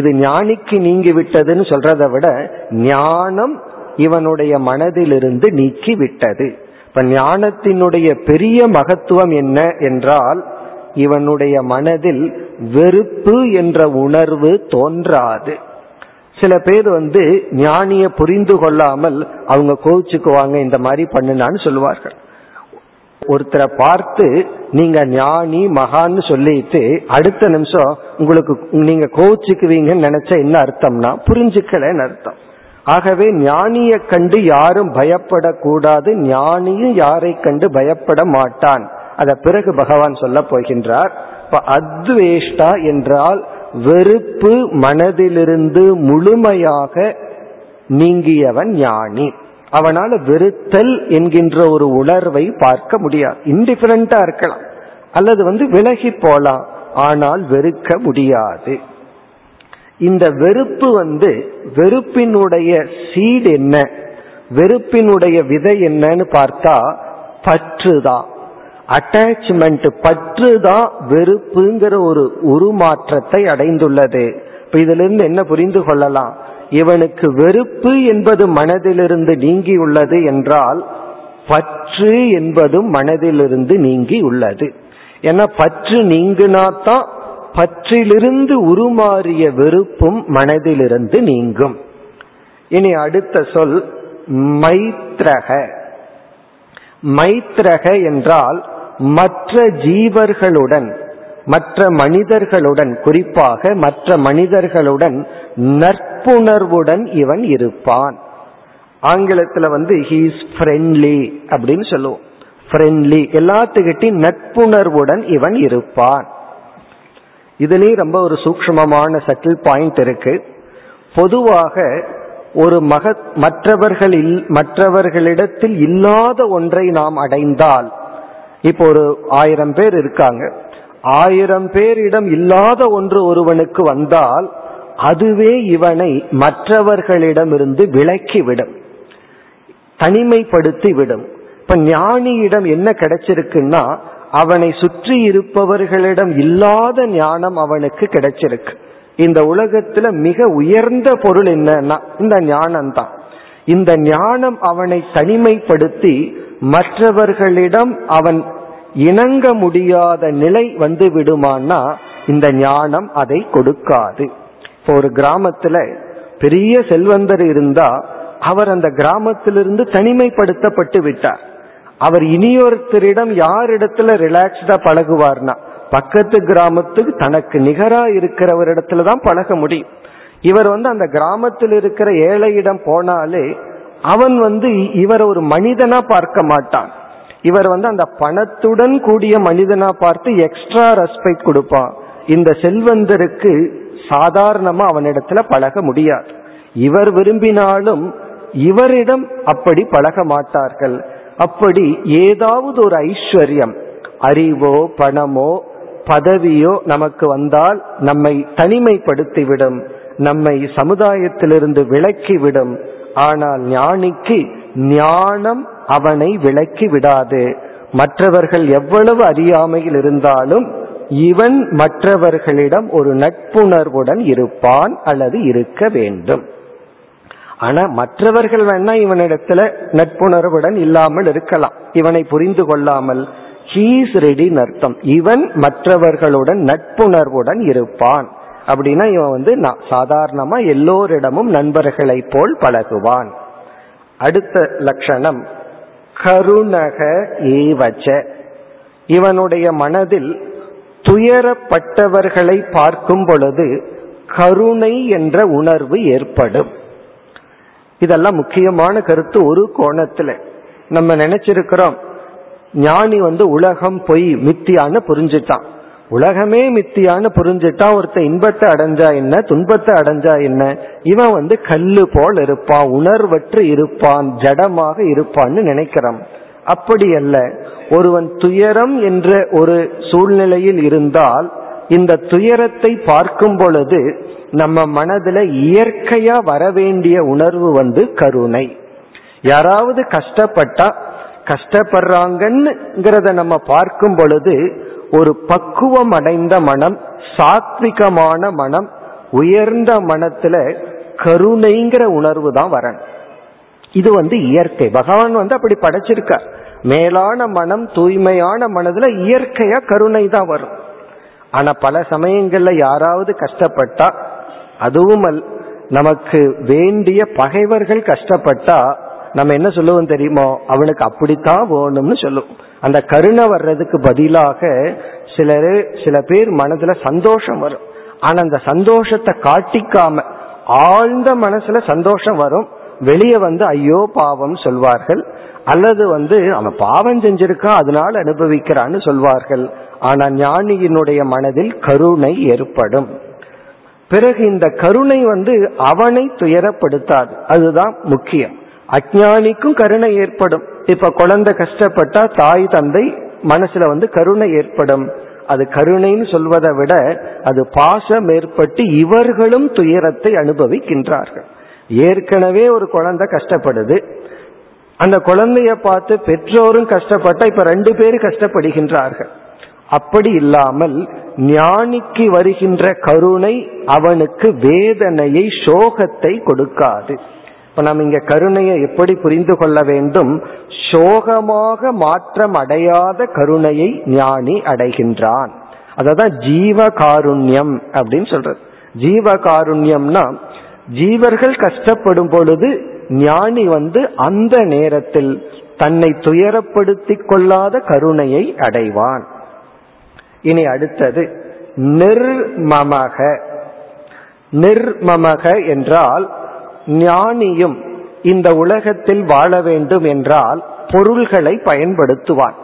இது ஞானிக்கு நீங்கி விட்டதுன்னு சொல்றதை விட ஞானம் இவனுடைய மனதிலிருந்து நீக்கி விட்டது. இப்ப ஞானத்தினுடைய பெரிய மகத்துவம் என்ன என்றால் இவனுடைய மனதில் வெறுப்பு என்ற உணர்வு தோன்றாது. சில பேர் ஞானியை புரிந்து கொள்ளாமல் அவங்க கோவிச்சுக்குவாங்க, இந்த மாதிரி பண்ணுனான்னு சொல்லுவார்கள். ஒருத்தரை பார்த்து நீங்க ஞானி மகான்னு சொல்லிட்டு அடுத்த நிமிஷம் உங்களுக்கு நீங்க கோவிச்சுக்குவீங்கன்னு நினைச்சா என்ன அர்த்தம்னா புரிஞ்சுக்கலன்னு அர்த்தம். ஆகவே ஞானியை கண்டு யாரும் பயப்படக்கூடாது, ஞானியும் யாரை கண்டு பயப்பட மாட்டான். அத பிறகு பகவான் சொல்ல போகின்றார். இப்ப அத்வேஷ்டா என்றால் வெறுப்பு மனதிலிருந்து முழுமையாக நீங்கியவன் ஞானி. அவனால் வெறுத்தல் என்கின்ற ஒரு உணர்வை பார்க்க முடியாது. இன்டிஃபரண்டா இருக்கலாம் அல்லது விலகி போலாம், ஆனால் வெறுக்க முடியாது. இந்த வெறுப்பு வெறுப்பினுடைய சீட் என்ன, வெறுப்பினுடைய விதை என்னன்னு பார்த்தா பற்றுதான், அட்டாச்மெண்ட். பற்றுதான் வெறுப்புங்கிற ஒரு உருமாற்றத்தை அடைந்துள்ளது. இப்ப இதுல இருந்து என்ன புரிந்து கொள்ளலாம்? இவனுக்கு வெறுப்பு என்பது மனதிலிருந்து நீங்கி உள்ளது என்றால் பற்று என்பதும் மனதிலிருந்து நீங்கி உள்ளது. ஏன்னா பற்று நீங்கினாத்தான் பற்றிலிருந்து உருமாறிய வெறுப்பும் மனதிலிருந்து நீங்கும். இனி அடுத்த சொல் மைத்ரக. மைத்ரக என்றால் மற்ற ஜீவர்களுடன், மற்ற மனிதர்களுடன், குறிப்பாக மற்ற மனிதர்களுடன் நற்புணர்வுடன் இவன் இருப்பான். ஆங்கிலத்துல he is friendly அப்படின்னு சொல்லுவோம். friendly எல்லாத்துக்கிட்டையும் நட்புணர்வுடன் இவன் இருப்பான். இதுலயும் ரொம்ப ஒரு சூக்ஷ்மமான சட்டில் பாயிண்ட் இருக்கு. பொதுவாக ஒரு மற்றவர்களில் மற்றவர்களிடத்தில் இல்லாத ஒன்றை நாம் அடைந்தால், இப்போ ஒரு 1000 பேர் இருக்காங்க, 1000 பேரிடம் இல்லாத ஒன்று ஒருவனுக்கு வந்தால் அதுவே இவனை மற்றவர்களிடமிருந்து விலக்கிவிடும், தனிமைப்படுத்தி விடும். இப்ப ஞானியிடம் என்ன கிடைச்சிருக்குன்னா அவனை சுற்றி இருப்பவர்களிடம் இல்லாத ஞானம் அவனுக்கு கிடைச்சிருக்கு. இந்த உலகத்துல மிக உயர்ந்த பொருள் என்னன்னா இந்த ஞானம்தான். இந்த ஞானம் அவனை தனிமைப்படுத்தி மற்றவர்களிடம் அவன் இணங்க முடியாத நிலை வந்து விடுமானா இந்த ஞானம் அதை கொடுக்காது. இப்போ ஒரு கிராமத்துல பெரிய செல்வந்தர் இருந்தா அவர் அந்த கிராமத்திலிருந்து தனிமைப்படுத்தப்பட்டு விட்டார். அவர் இனியொருத்தரிடம் யாரிடத்துல ரிலாக்ஸ்டா பழகுவார்னா பக்கத்து கிராமத்துக்கு தனக்கு நிகரா இருக்கிறவரிடத்துலதான் பழக முடியும். இவர் அந்த கிராமத்தில் இருக்கிற ஏழையிடம் போனாலே அவன் இவர் ஒரு மனிதனா பார்க்க மாட்டான். இவர் அந்த பணத்துடன் கூடிய மனிதனா பார்த்து எக்ஸ்ட்ரா ரெஸ்பெக்ட் கொடுப்பான். இந்த செல்வந்தருக்கு சாதாரணமா அவனிடத்துல பழக முடியாது. இவர் விரும்பினாலும் இவரிடம் அப்படி பழக மாட்டார்கள். அப்படி ஏதாவது ஒரு ஐஸ்வர்யம், அறிவோ பணமோ பதவியோ நமக்கு வந்தால் நம்மை தனிமைப்படுத்திவிடும், நம்மை சமுதாயத்திலிருந்து விலக்கிவிடும். ஆனால் ஞானிக்கு ஞானம் அவனை விலக்கி விடாது. மற்றவர்கள் எவ்வளவு அறியாமையில் இருந்தாலும் இவன் மற்றவர்களிடம் ஒரு நட்புணர்வுடன் இருப்பான் அல்லது இருக்க வேண்டும். ஆனா மற்றவர்கள் வேணா இவனிடத்துல நட்புணர்வுடன் இல்லாமல் இருக்கலாம், இவனை புரிந்து கொள்ளாமல். he is ready அர்த்தம் இவன் மற்றவர்களுடன் நட்புணர்வுடன் இருப்பான். அப்படின்னா இவன் சாதாரணமா எல்லோரிடமும் நண்பர்களை போல் பழகுவான். அடுத்த லட்சணம் கருணக ஏவச்ச. இவனுடைய மனதில் துயரப்பட்டவர்களை பார்க்கும் பொழுது கருணை என்ற உணர்வு ஏற்படும். இதெல்லாம் முக்கியமான கருத்து. ஒரு கோணத்துல நம்ம நினைச்சிருக்கிறோம் ஞானி உலகம் பொய் மித்தியான்னு புரிஞ்சுட்டான், உலகமே மித்தியான்னு புரிஞ்சுட்டான், ஒருத்த இன்பத்தை அடைஞ்சா என்ன துன்பத்தை அடைஞ்சா என்ன, இவன் கல்லு போல் இருப்பான், உணர்வற்று இருப்பான், ஜடமாக இருப்பான்னு நினைக்கிறான். அப்படி அல்ல. ஒருவன் துயரம் என்ற ஒரு சூழ்நிலையில் இருந்தால் இந்த துயரத்தை பார்க்கும் பொழுது நம்ம மனதுல இயற்கையா வரவேண்டிய உணர்வு கருணை. யாராவது கஷ்டப்பட்டா கஷ்டப்படுறாங்கிறத நம்ம பார்க்கும் பொழுது ஒரு பக்குவம் அடைந்த மனம், சாத்விகமான மனம், உயர்ந்த மனத்துல கருணைங்கிற உணர்வு தான் வரணும். இது இயற்கை. பகவான் அப்படி படைச்சிருக்கார். மேலான மனம், தூய்மையான மனதுல இயற்கையா கருணை தான் வரும். ஆனா பல சமயங்கள்ல யாராவது கஷ்டப்பட்டா, அதுவும் நமக்கு வேண்டிய பகைவர்கள் கஷ்டப்பட்டா நம்ம என்ன சொல்லுவோம் தெரியுமோ, அவனுக்கு அப்படித்தான் வேணும்னு சொல்லுவோம். அந்த கருணை வர்றதுக்கு பதிலாக சில பேர் மனதுல சந்தோஷம் வரும். ஆனா அந்த சந்தோஷத்தை காட்டிக்காம ஆழ்ந்த மனசுல சந்தோஷம் வரும், வெளியே வந்து ஐயோ பாவம் சொல்வார்கள், அல்லது வந்து அவன் பாவம் செஞ்சிருக்கான் அதனால அனுபவிக்கிறான்னு சொல்வார்கள். ஆனா ஞானியினுடைய மனதில் கருணை ஏற்படும். பிறகு இந்த கருணை வந்து அவனை துயரப்படுத்தாது, அதுதான் முக்கியம். அஞ்ஞானிக்கும் கருணை ஏற்படும். இப்ப குழந்தை கஷ்டப்பட்டா தாய் தந்தை மனசுல வந்து கருணை ஏற்படும். அது கருணைன்னு சொல்வதை விட அது பாசம் ஏற்பட்டு இவர்களும் துயரத்தை அனுபவிக்கின்றார்கள். ஏற்கனவே ஒரு குழந்தை கஷ்டப்படுது, அந்த குழந்தைய பார்த்து பெற்றோரும் கஷ்டப்பட்டா இப்ப ரெண்டு பேரும் கஷ்டப்படுகின்றார்கள். அப்படி இல்லாமல் ஞானிக்கு வருகின்ற கருணை அவனுக்கு வேதனையை, சோகத்தை கொடுக்காது. இப்ப நம்ம இங்க கருணையை எப்படி புரிந்து கொள்ள வேண்டும்? சோகமாக மாற்றம் அடையாத கருணையை ஞானி அடைகின்றான். அதான் ஜீவகாருண்யம் அப்படின்னு சொல்றது. ஜீவகாருண்யம்னா ஜீவர்கள் கஷ்டப்படும் பொழுது ஞானி வந்து அந்த நேரத்தில் தன்னை துயரப்படுத்தி கொள்ளாத கருணையை அடைவான். இனி அடுத்தது நிர்மமக. நிர்மமக என்றால் ஞானியும் இந்த உலகத்தில் வாழ வேண்டும் என்றால் பொருள்களை பயன்படுத்துவான்.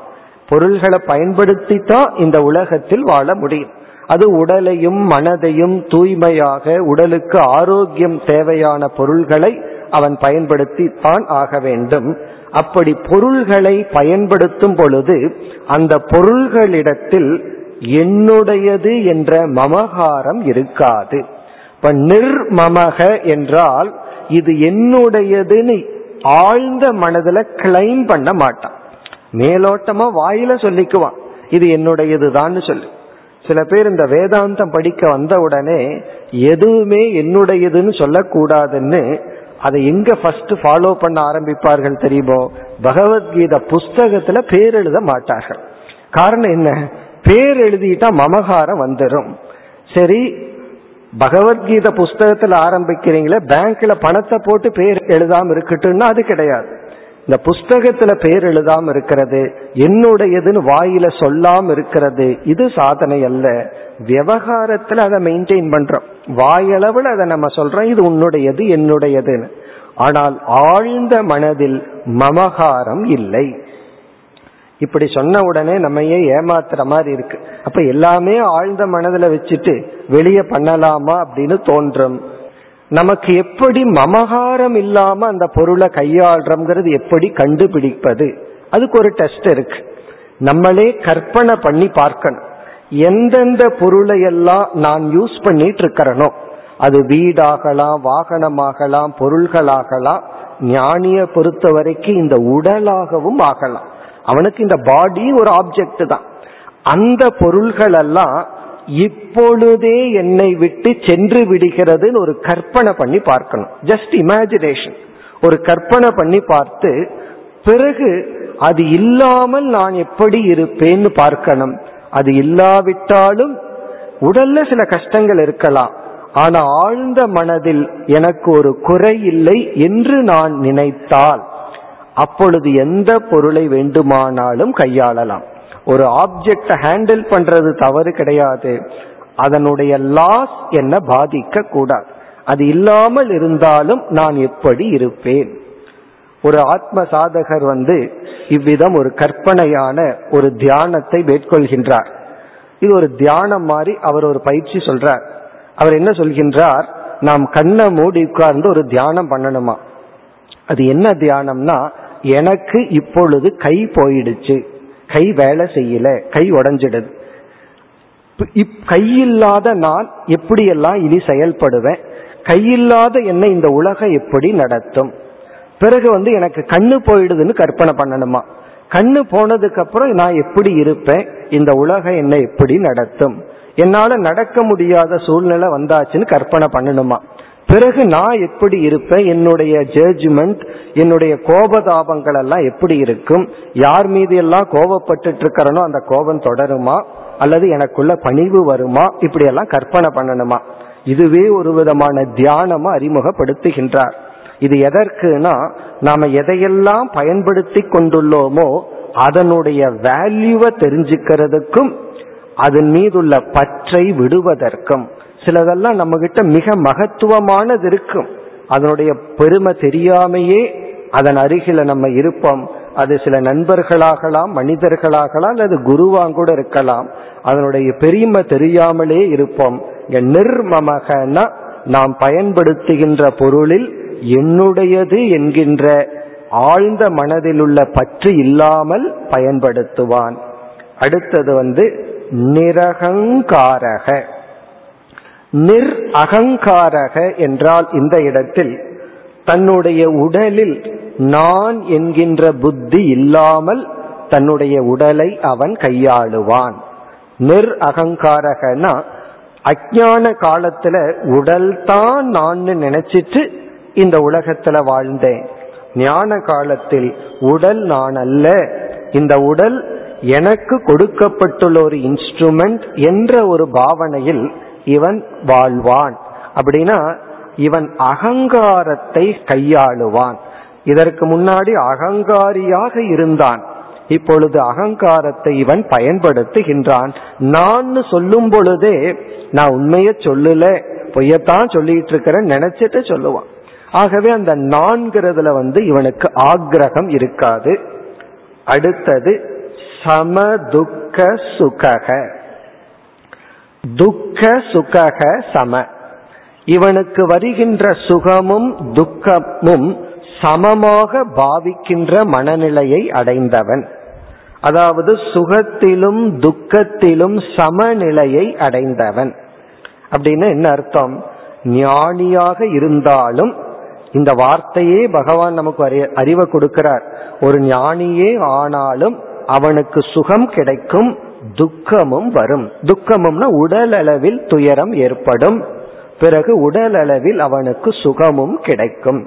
பொருள்களை பயன்படுத்தித்தான் இந்த உலகத்தில் வாழ முடியும். அது உடலையும் மனதையும் தூய்மையாக, உடலுக்கு ஆரோக்கியம் தேவையான பொருள்களை அவன் பயன்படுத்தித்தான் ஆக வேண்டும். அப்படி பொருள்களை பயன்படுத்தும் பொழுது அந்த பொருள்களிடத்தில் என்னுடையது என்ற மமகாரம் இருக்காது. இப்ப நிர்மமக என்றால் இது என்னுடையதுன்னு ஆழ்ந்த மனதுல கிளைம் பண்ண மாட்டான். மேலோட்டமா வாயில சொல்லிக்குவான், இது என்னுடையதுதான்னு சொல்லி. சில பேர் இந்த வேதாந்தம் படிக்க வந்த உடனே எதுவுமே என்னுடையதுன்னு சொல்லக்கூடாதுன்னு அதை எங்க ஃபர்ஸ்ட் ஃபாலோ பண்ண ஆரம்பிப்பார்கள் தெரியுமோ? பகவத்கீதை புஸ்தகத்துல பேர் எழுத மாட்டார்கள். காரணம் என்ன? பேர் எழுதிட்டா மமகாரம் வந்துடும். சரி, பகவத்கீதை புஸ்தகத்துல ஆரம்பிக்கிறீங்களே, பேங்க்ல பணத்தை போட்டு பேர் எழுதாம இருக்கட்டும்னா அது கிடையாது. இந்த புஸ்தகத்துல பேர் எழுதாம இருக்கிறது, என்னுடையதுன்னு வாயில சொல்லாம இருக்கிறது, இது சாதனை அல்ல. விவகாரத்துல அதை மெயின்டைன் பண்றோம், வாயளவில் அதை நம்ம சொல்றோம், இது உன்னுடையது என்னுடையதுன்னு. ஆனால் ஆழ்ந்த மனதில் மமகாரம் இல்லை. இப்படி சொன்ன உடனே நம்மையே ஏமாத்துற மாதிரி இருக்கு. அப்ப எல்லாமே ஆழ்ந்த மனதில் வச்சுட்டு வெளியே பண்ணலாமா அப்படின்னு தோன்றும். நமக்கு எப்படி மமகாரம் இல்லாம அந்த பொருளை கையாளுறோம்ங்கிறது எப்படி கண்டுபிடிப்பது? அதுக்கு ஒரு டெஸ்ட் இருக்கு. நம்மளே கற்பனை பண்ணி பார்க்கணும், எந்தெந்த பொருளை எல்லாம் நான் யூஸ் பண்ணிட்டு இருக்கிறனோ, அது வீடாகலாம், வாகனமாகலாம், பொருள்களாகலாம், ஞானியை பொறுத்த வரைக்கும் இந்த உடலாகவும் ஆகலாம். அவனுக்கு இந்த பாடி ஒரு ஆப்ஜெக்ட் தான். அந்த பொருள்கள் எல்லாம் இப்பொழுதே என்னை விட்டு சென்று விடுகிறதுன்னு ஒரு கற்பனை பண்ணி பார்க்கணும். ஜஸ்ட் இமேஜினேஷன், ஒரு கற்பனை பண்ணி பார்த்து பிறகு அது இல்லாமல் நான் எப்படி இருப்பேன்னு பார்க்கணும். அது இல்லாவிட்டாலும் உடல்ல சில கஷ்டங்கள் இருக்கலாம், ஆனா ஆழ்ந்த மனதில் எனக்கு ஒரு குறை இல்லை என்று நான் நினைத்தால் அப்பொழுது எந்த பொருளை வேண்டுமானாலும் கையாளலாம். ஒரு ஆப்ஜெக்டை ஹேண்டில் பண்றது தவறு கிடையாது, அதனுடைய லாஸ் என்ன பாதிக்க கூடாது. அது இல்லாமல் இருந்தாலும் நான் எப்படி இருப்பேன்? ஒரு ஆத்ம சாதகர் வந்து இவ்விதம் ஒரு கற்பனையான ஒரு தியானத்தை மேற்கொள்கின்றார். இது ஒரு தியானம் மாதிரி அவர் ஒரு பயிற்சி சொல்றார். அவர் என்ன சொல்கின்றார்? நாம் கண்ணை மூடி உட்கார்ந்து ஒரு தியானம் பண்ணணுமா? அது என்ன தியானம்னா, எனக்கு இப்பொழுது கை போயிடுச்சு, கை வேலை செய்யல, கை உடைஞ்சிடுது, கையில்லாத நான் எப்படியெல்லாம் இனி செயல்படுவேன், கையில்லாத என்னை இந்த உலகம் எப்படி நடத்தும். பிறகு வந்து எனக்கு கண்ணு போயிடுதுன்னு கற்பனை பண்ணணுமா? கண்ணு போனதுக்கு அப்புறம் நான் எப்படி இருப்பேன், இந்த உலகம் என்னை எப்படி நடத்தும், என்னால நடக்க முடியாத சூழ்நிலை வந்தாச்சுன்னு கற்பனை பண்ணணுமா? பிறகு நான் எப்படி இருப்பேன், என்னுடைய ஜட்ஜ்மெண்ட், என்னுடைய கோபதாபங்கள் எல்லாம் எப்படி இருக்கும், யார் மீது எல்லாம் கோபப்பட்டு இருக்கிறனோ அந்த கோபம் தொடருமா, அல்லது எனக்குள்ள பணிவு வருமா, இப்படியெல்லாம் கற்பனை பண்ணணுமா? இதுவே ஒரு விதமான தியானமா அறிமுகப்படுத்துகின்றார். இது எதற்குனா, நாம எதையெல்லாம் பயன்படுத்தி கொண்டுள்ளோமோ அதனுடைய வேல்யூவை தெரிஞ்சுக்கிறதுக்கும் அதன் மீதுள்ள பற்றை விடுவதற்கும். சிலதெல்லாம் நம்ம கிட்ட மிக மகத்துவமானது இருக்கும், அதனுடைய பெருமை தெரியாமையே அதன் அருகில நம்ம இருப்போம். அது சில நண்பர்களாகலாம், மனிதர்களாகலாம், அல்லது குருவாங்கூட இருக்கலாம். அதனுடைய பெருமை தெரியாமலே இருப்போம். இங்க நிர்மமகனா நாம் பயன்படுத்துகின்ற பொருளில் என்னுடையது என்கின்ற ஆழ்ந்த மனதில் உள்ள பற்று இல்லாமல் பயன்படுத்துவான். அடுத்தது நிரகங்காரக. நிர் அகங்காரக என்றால் இந்த இடத்தில் தன்னுடைய உடலில் நான் என்கின்ற புத்தி இல்லாமல் தன்னுடைய உடலை அவன் கையாளுவான். நிர் அகங்காரகனா அஞ்ஞான காலத்துல உடல் தான் நான் நினைச்சிட்டு இந்த உலகத்துல வாழ்ந்தேன். ஞான காலத்தில் உடல் நான் அல்ல, இந்த உடல் எனக்கு கொடுக்கப்பட்டுள்ள ஒரு இன்ஸ்ட்ருமெண்ட் என்ற ஒரு பாவனையில் இவன் வாழ்வான். அப்படின்னா இவன் அகங்காரத்தை கையாளுவான். இதற்கு முன்னாடி அகங்காரியாக இருந்தான், இப்பொழுது அகங்காரத்தை இவன் பயன்படுத்துகின்றான். நான் சொல்லும் பொழுதே நான் உண்மையை சொல்லல, பொய்யத்தான் சொல்லிட்டு இருக்கிறேன் நினைச்சிட்டு சொல்லுவான். ஆகவே அந்த நான்கிறதுல இவனுக்கு ஆக்ரகம் இருக்காது. அடுத்தது சமதுக்க சுகக. துக்க சுகக சம. இவனுக்கு வருகின்ற சுகமும் துக்கமும் சமமாக பாவிக்கின்ற மனநிலையை அடைந்தவன். அதாவது சுகத்திலும் துக்கத்திலும் சமநிலையை அடைந்தவன். அப்படின்னு என்ன அர்த்தம்? ஞானியாக இருந்தாலும், இந்த வார்த்தையே பகவான் நமக்கு அறிவை கொடுக்கிறார், ஒரு ஞானியே ஆனாலும் அவனுக்கு சுகம் கிடைக்கும், துக்கமும் வரும். துக்கமும்னா உடல் அளவில் துயரம் ஏற்படும், பிறகு உடல் அளவில் அவனுக்கு சுகமும் கிடைக்கும்.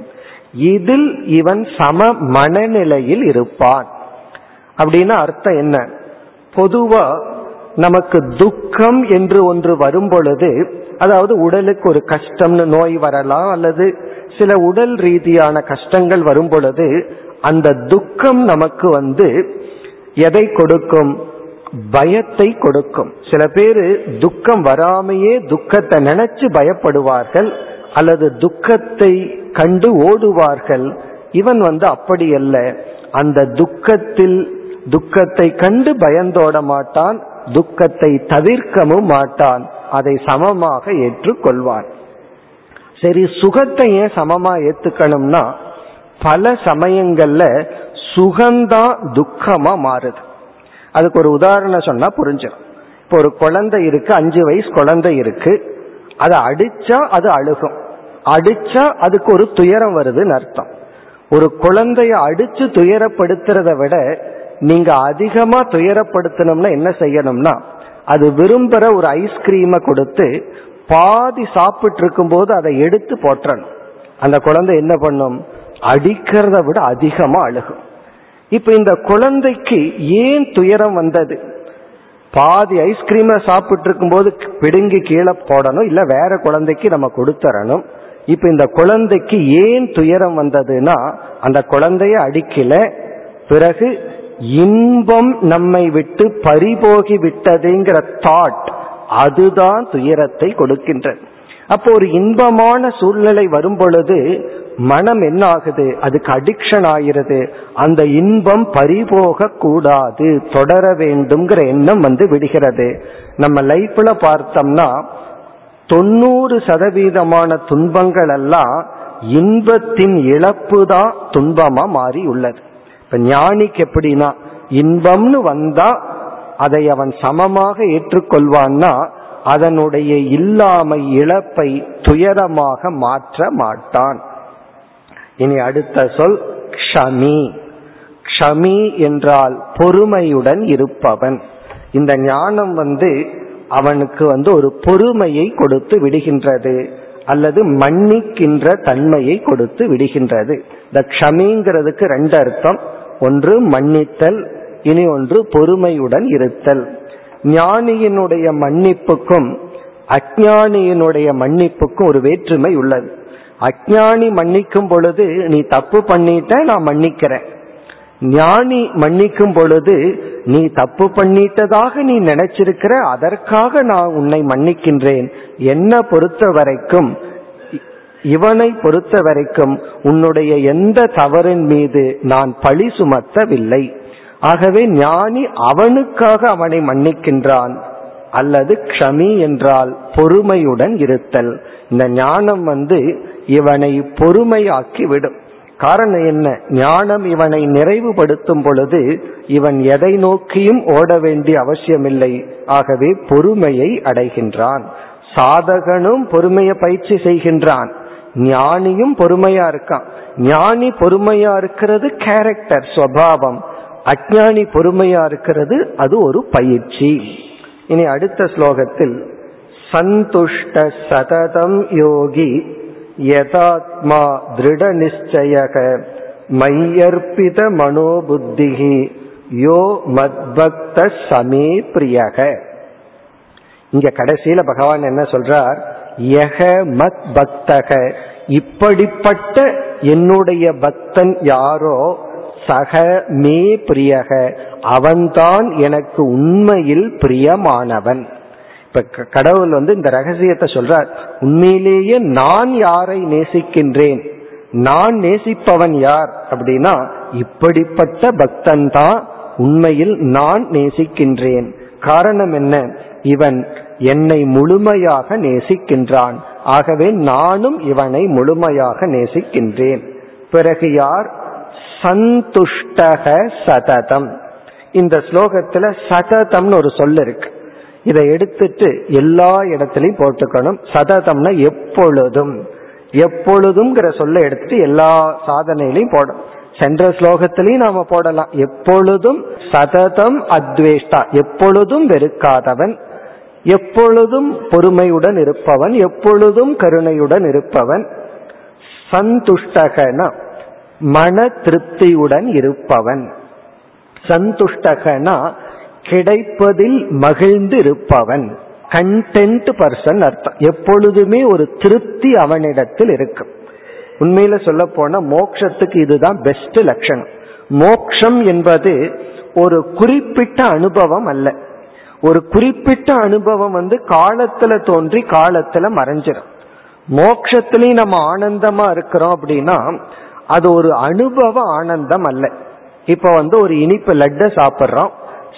இதில் இவன் சம மனநிலையில் இருப்பான். அப்படின்னா அர்த்தம் என்ன? பொதுவா நமக்கு துக்கம் என்று ஒன்று வரும் பொழுது, அதாவது உடலுக்கு ஒரு கஷ்டம்னு நோய் வரலாம், அல்லது சில உடல் ரீதியான கஷ்டங்கள் வரும் பொழுது அந்த துக்கம் நமக்கு எதை கொடுக்கும்? பயத்தை கொடுக்கும். சில பேரு துக்கம் வராமையே துக்கத்தை நினைச்சு பயப்படுவார்கள், அல்லது துக்கத்தை கண்டு ஓடுவார்கள். இவன் அப்படி அல்ல, அந்த துக்கத்தில் துக்கத்தை கண்டு பயந்தோட மாட்டான், துக்கத்தை தவிர்க்கவும் மாட்டான், அதை சமமாக ஏற்றுக்கொள்வான். சரி, சுகத்தை ஏன் சமமா ஏத்துக்கணும்னா, பல சமயங்கள்ல சுகந்தான் துக்கமா மாறுது. அதுக்கு ஒரு உதாரணம் சொன்னா புரிஞ்சிடும். இப்போ ஒரு குழந்தை இருக்கு, 5 வயசு குழந்தை இருக்கு, அதை அடிச்சா அது அழுகும், அடிச்சா அதுக்கு ஒரு துயரம் வருதுன்னு அர்த்தம். ஒரு குழந்தைய அடிச்சு துயரப்படுத்துறத விட நீங்க அதிகமா துயரப்படுத்தணும்னா என்ன செய்யணும்னா, அது விரும்புற ஒரு ஐஸ்கிரீமை கொடுத்து பாதி சாப்பிட்டு இருக்கும் போது அதை எடுத்து போற்றணும். அந்த குழந்தை என்ன பண்ணும்? அடிக்கிறத விட அதிகமா அழுகும். இப்ப இந்த குழந்தைக்கு ஏன் துயரம் வந்தது? பாதி ஐஸ்கிரீமை சாப்பிட்டு இருக்கும் போது பிடுங்கி கீழே போடணும், இல்ல வேற குழந்தைக்கு நம்ம கொடுத்துறணும். இப்ப இந்த குழந்தைக்கு ஏன் துயரம் வந்ததுன்னா, அந்த குழந்தைய அடிக்கல, பிறகு இன்பம் நம்மை விட்டு பறிபோகி விட்டதுங்கிற தாட், அதுதான் துயரத்தை கொடுக்கின்றது. அப்போ ஒரு இன்பமான சூழ்நிலை வரும் பொழுது மனம் என்ன ஆகுது? அதுக்கு அடிக்ஷன் ஆகிறது. அந்த இன்பம் பறிபோக கூடாது, தொடர வேண்டும்ங்கிற எண்ணம் விடுகிறது. நம்ம லைஃப்ல பார்த்தோம்னா 90% துன்பங்கள் எல்லாம் இன்பத்தின் இழப்பு தான் துன்பமா மாறி உள்ளது. இப்ப ஞானிக்கு எப்படின்னா, இன்பம்னு வந்தா அதை அவன் சமமாக ஏற்றுக்கொள்வான்னா அதனுடைய இல்லாமை இழப்பை துயரமாக மாற்ற மாட்டான். இனி அடுத்த சொல் க்ஷமி. க்ஷமி என்றால் பொறுமையுடன் இருப்பவன். இந்த ஞானம் அவனுக்கு ஒரு பொறுமையை கொடுத்து விடுகின்றது, அல்லது மன்னிக்கின்ற தன்மையை கொடுத்து விடுகின்றது. இந்த க்ஷமிங்கிறதுக்கு 2 அர்த்தம், ஒன்று மன்னித்தல், இனி ஒன்று பொறுமையுடன் இருத்தல். ஞானியினுடைய மன்னிப்புக்கும் அஞ்ஞானியினுடைய மன்னிப்புக்கும் ஒரு வேற்றுமை உள்ளது. அஞ்ஞானி மன்னிக்கும் பொழுது நீ தப்பு பண்ணிட்ட நான் மன்னிக்கிறேன், ஞானி மன்னிக்கும் பொழுது நீ தப்பு பண்ணிட்டதாக நீ நினைச்சிருக்கிற, அதற்காக நான் உன்னை மன்னிக்கின்றேன். என்னை பொறுத்த வரைக்கும், இவனை பொறுத்த வரைக்கும் உன்னுடைய எந்த தவறின் மீது நான் பழி சுமத்தவில்லை. ஆகவே ஞானி அவனுக்காக அவனை மன்னிக்கின்றான். அல்லது க்ஷமி என்றால் பொறுமையுடன் இருத்தல். இந்த ஞானம் இவனை பொறுமையாக்கி விடும். காரணம் என்ன? ஞானம் இவனை நிறைவுபடுத்தும் பொழுது இவன் எதை நோக்கியும் ஓட வேண்டிய அவசியமில்லை. ஆகவே பொறுமையை அடைகின்றான். சாதகனும் பொறுமையை பயிற்சி செய்கின்றான், ஞானியும் பொறுமையா இருக்கான். ஞானி பொறுமையா இருக்கிறது கேரக்டர், ஸ்வபாவம். அஞ்ஞானி பொறுமையா இருக்கிறது, அது ஒரு பயிற்சி. இனி அடுத்த ஸ்லோகத்தில் சந்துஷ்ட சததம் யோகி யதாத்மா திருட நிச்சயக மையர்பித மனோபுத்திஹி யோ மத்பக்த சமே பிரியக. இங்க கடைசியில பகவான் என்ன சொல்றார்? யஹ மத் பக்தக, இப்படிப்பட்ட என்னுடைய பக்தன் யாரோ, சக மே பிரியக, அவன்தான் எனக்கு உண்மையில் பிரியமானவன். இப்ப கடவுள் இந்த ரகசியத்தை சொல்றார். உண்மையிலேயே நான் யாரை நேசிக்கின்றேன், நான் நேசிப்பவன் யார் அப்படின்னா இப்படிப்பட்ட பக்தன் தான் உண்மையில் நான் நேசிக்கின்றேன். காரணம் என்ன? இவன் என்னை முழுமையாக நேசிக்கின்றான். ஆகவே நானும் இவனை முழுமையாக நேசிக்கின்றேன். பிறகு யார்? சந்துஷ்டக சததம். இந்த ஸ்லோகத்துல சததம்னு ஒரு சொல் இருக்கு. இதை எடுத்துட்டு எல்லா இடத்துலையும் போட்டுக்கணும். சததம்னா எப்பொழுதும், எப்பொழுதுங்கிற சொல்ல எடுத்துட்டு எல்லா சாதனையிலையும் போடும். சென்ற ஸ்லோகத்திலையும் நாம போடலாம். எப்பொழுதும் சததம் அத்வேஷ்டா, எப்பொழுதும் வெறுக்காதவன், எப்பொழுதும் பொறுமையுடன் இருப்பவன், எப்பொழுதும் கருணையுடன் இருப்பவன். சந்துஷ்டகனா மன திருப்தியுடன் இருப்பவன். சந்துஷ்டகனா கிடைப்பதில் மகிழ்ந்து இருப்பவன், கண்டென்ட் பர்சன் அர்த்தம். எப்பொழுதுமே ஒரு திருப்தி அவனிடத்தில் இருக்கும். உண்மையில சொல்ல போனா மோட்சத்துக்கு இதுதான் பெஸ்ட் லட்சணம். மோட்சம் என்பது ஒரு குறிப்பிட்ட அனுபவம் அல்ல. ஒரு குறிப்பிட்ட அனுபவம் காலத்துல தோன்றி காலத்துல மறைஞ்சிடும். மோட்சத்திலையும் நம்ம ஆனந்தமா இருக்கிறோம் அப்படின்னா அது ஒரு அனுபவ ஆனந்தம் அல்ல. இப்ப ஒரு இனிப்பு லட்டை சாப்பிட்றோம்,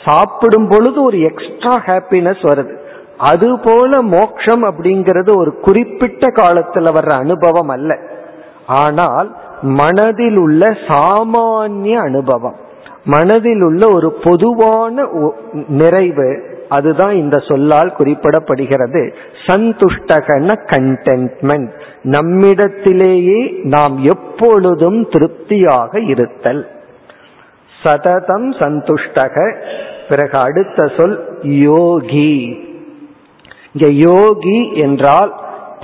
சாப்பிடும் பொழுது ஒரு எக்ஸ்ட்ரா ஹாப்பினஸ் வருது. அதுபோல மோட்சம் அப்படிங்கிறது ஒரு குறிப்பிட்ட காலத்துல வர்ற அனுபவம் அல்ல, ஆனால் மனதில் உள்ள சாமானிய அனுபவம், மனதில் உள்ள ஒரு பொதுவான நிறைவு, அதுதான் இந்த சொல்லால் குறிப்பிடப்படுகிறது. சந்துஷ்டகன கண்டென்ட்மெண்ட், நம்மிடத்திலேயே நாம் எப்பொழுதும் திருப்தியாக இருத்தல். சததம் சந்துஷ்டக. பிறகு அடுத்த சொல் யோகி. இங்க யோகி என்றால்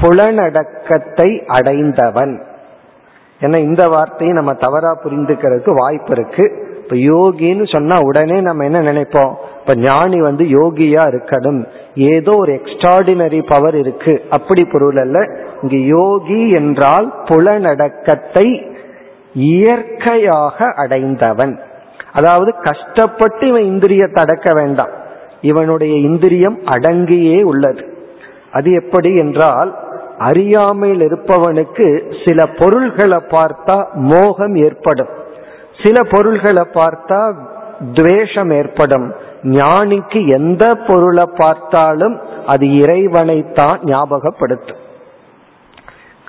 புலனடக்கத்தை அடைந்தவன். ஏன்னா இந்த வார்த்தையை நம்ம தவறா புரிந்துக்கிறதுக்கு வாய்ப்பு இருக்கு. இப்ப யோகின்னு சொன்னா உடனே நம்ம என்ன நினைப்போம்? இப்ப ஞானி யோகியா இருக்கணும், ஏதோ ஒரு எக்ஸ்ட்ராடினரி பவர் இருக்கு, அப்படி பொருள் அல்ல. இங்க யோகி என்றால் புலனடக்கத்தை இயற்கையாக அடைந்தவன். அதாவது கஷ்டப்பட்டு இவன் இந்திரியத்தை அடக்க வேண்டாம், இவனுடைய இந்திரியம் அடங்கியே உள்ளது. அது எப்படி என்றால், அறியாமையில் இருப்பவனுக்கு சில பொருள்களை பார்த்தா மோகம் ஏற்படும், சில பொருள்களை பார்த்தா துவேஷம் ஏற்படும். ஞானிக்கு எந்த பொருளை பார்த்தாலும் அது இறைவனைத்தான் ஞாபகப்படுத்தும்.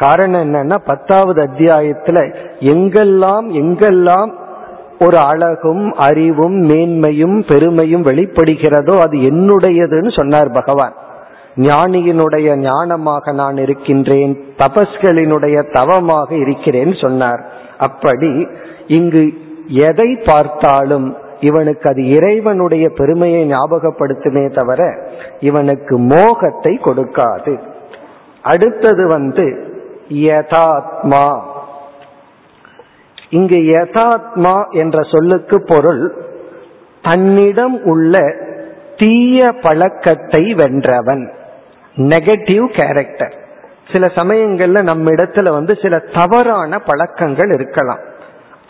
காரணம் என்னன்னா, 10வது அத்தியாயத்துல எங்கெல்லாம் ஒரு அழகும் அறிவும் மேன்மையும் பெருமையும் வெளிப்படுகிறதோ அது என்னுடையதுன்னு சொன்னார் பகவான். ஞானியினுடைய ஞானமாக நான் இருக்கின்றேன், தபஸ்களினுடைய தவமாக இருக்கிறேன் சொன்னார். அப்படி இங்கு எதை பார்த்தாலும் இவனுக்கு அது இறைவனுடைய பெருமையை ஞாபகப்படுத்துமே தவிர இவனுக்கு மோகத்தை கொடுக்காது. அடுத்தது யதாத்மா. இங்கு யதாத்மா என்ற சொல்லுக்கு பொருள் தன்னிடம் உள்ள தீய பழக்கத்தை வென்றவன், நெகட்டிவ் கேரக்டர். சில சமயங்கள்ல நம்ம இடத்துல சில தவறான பழக்கங்கள் இருக்கலாம்,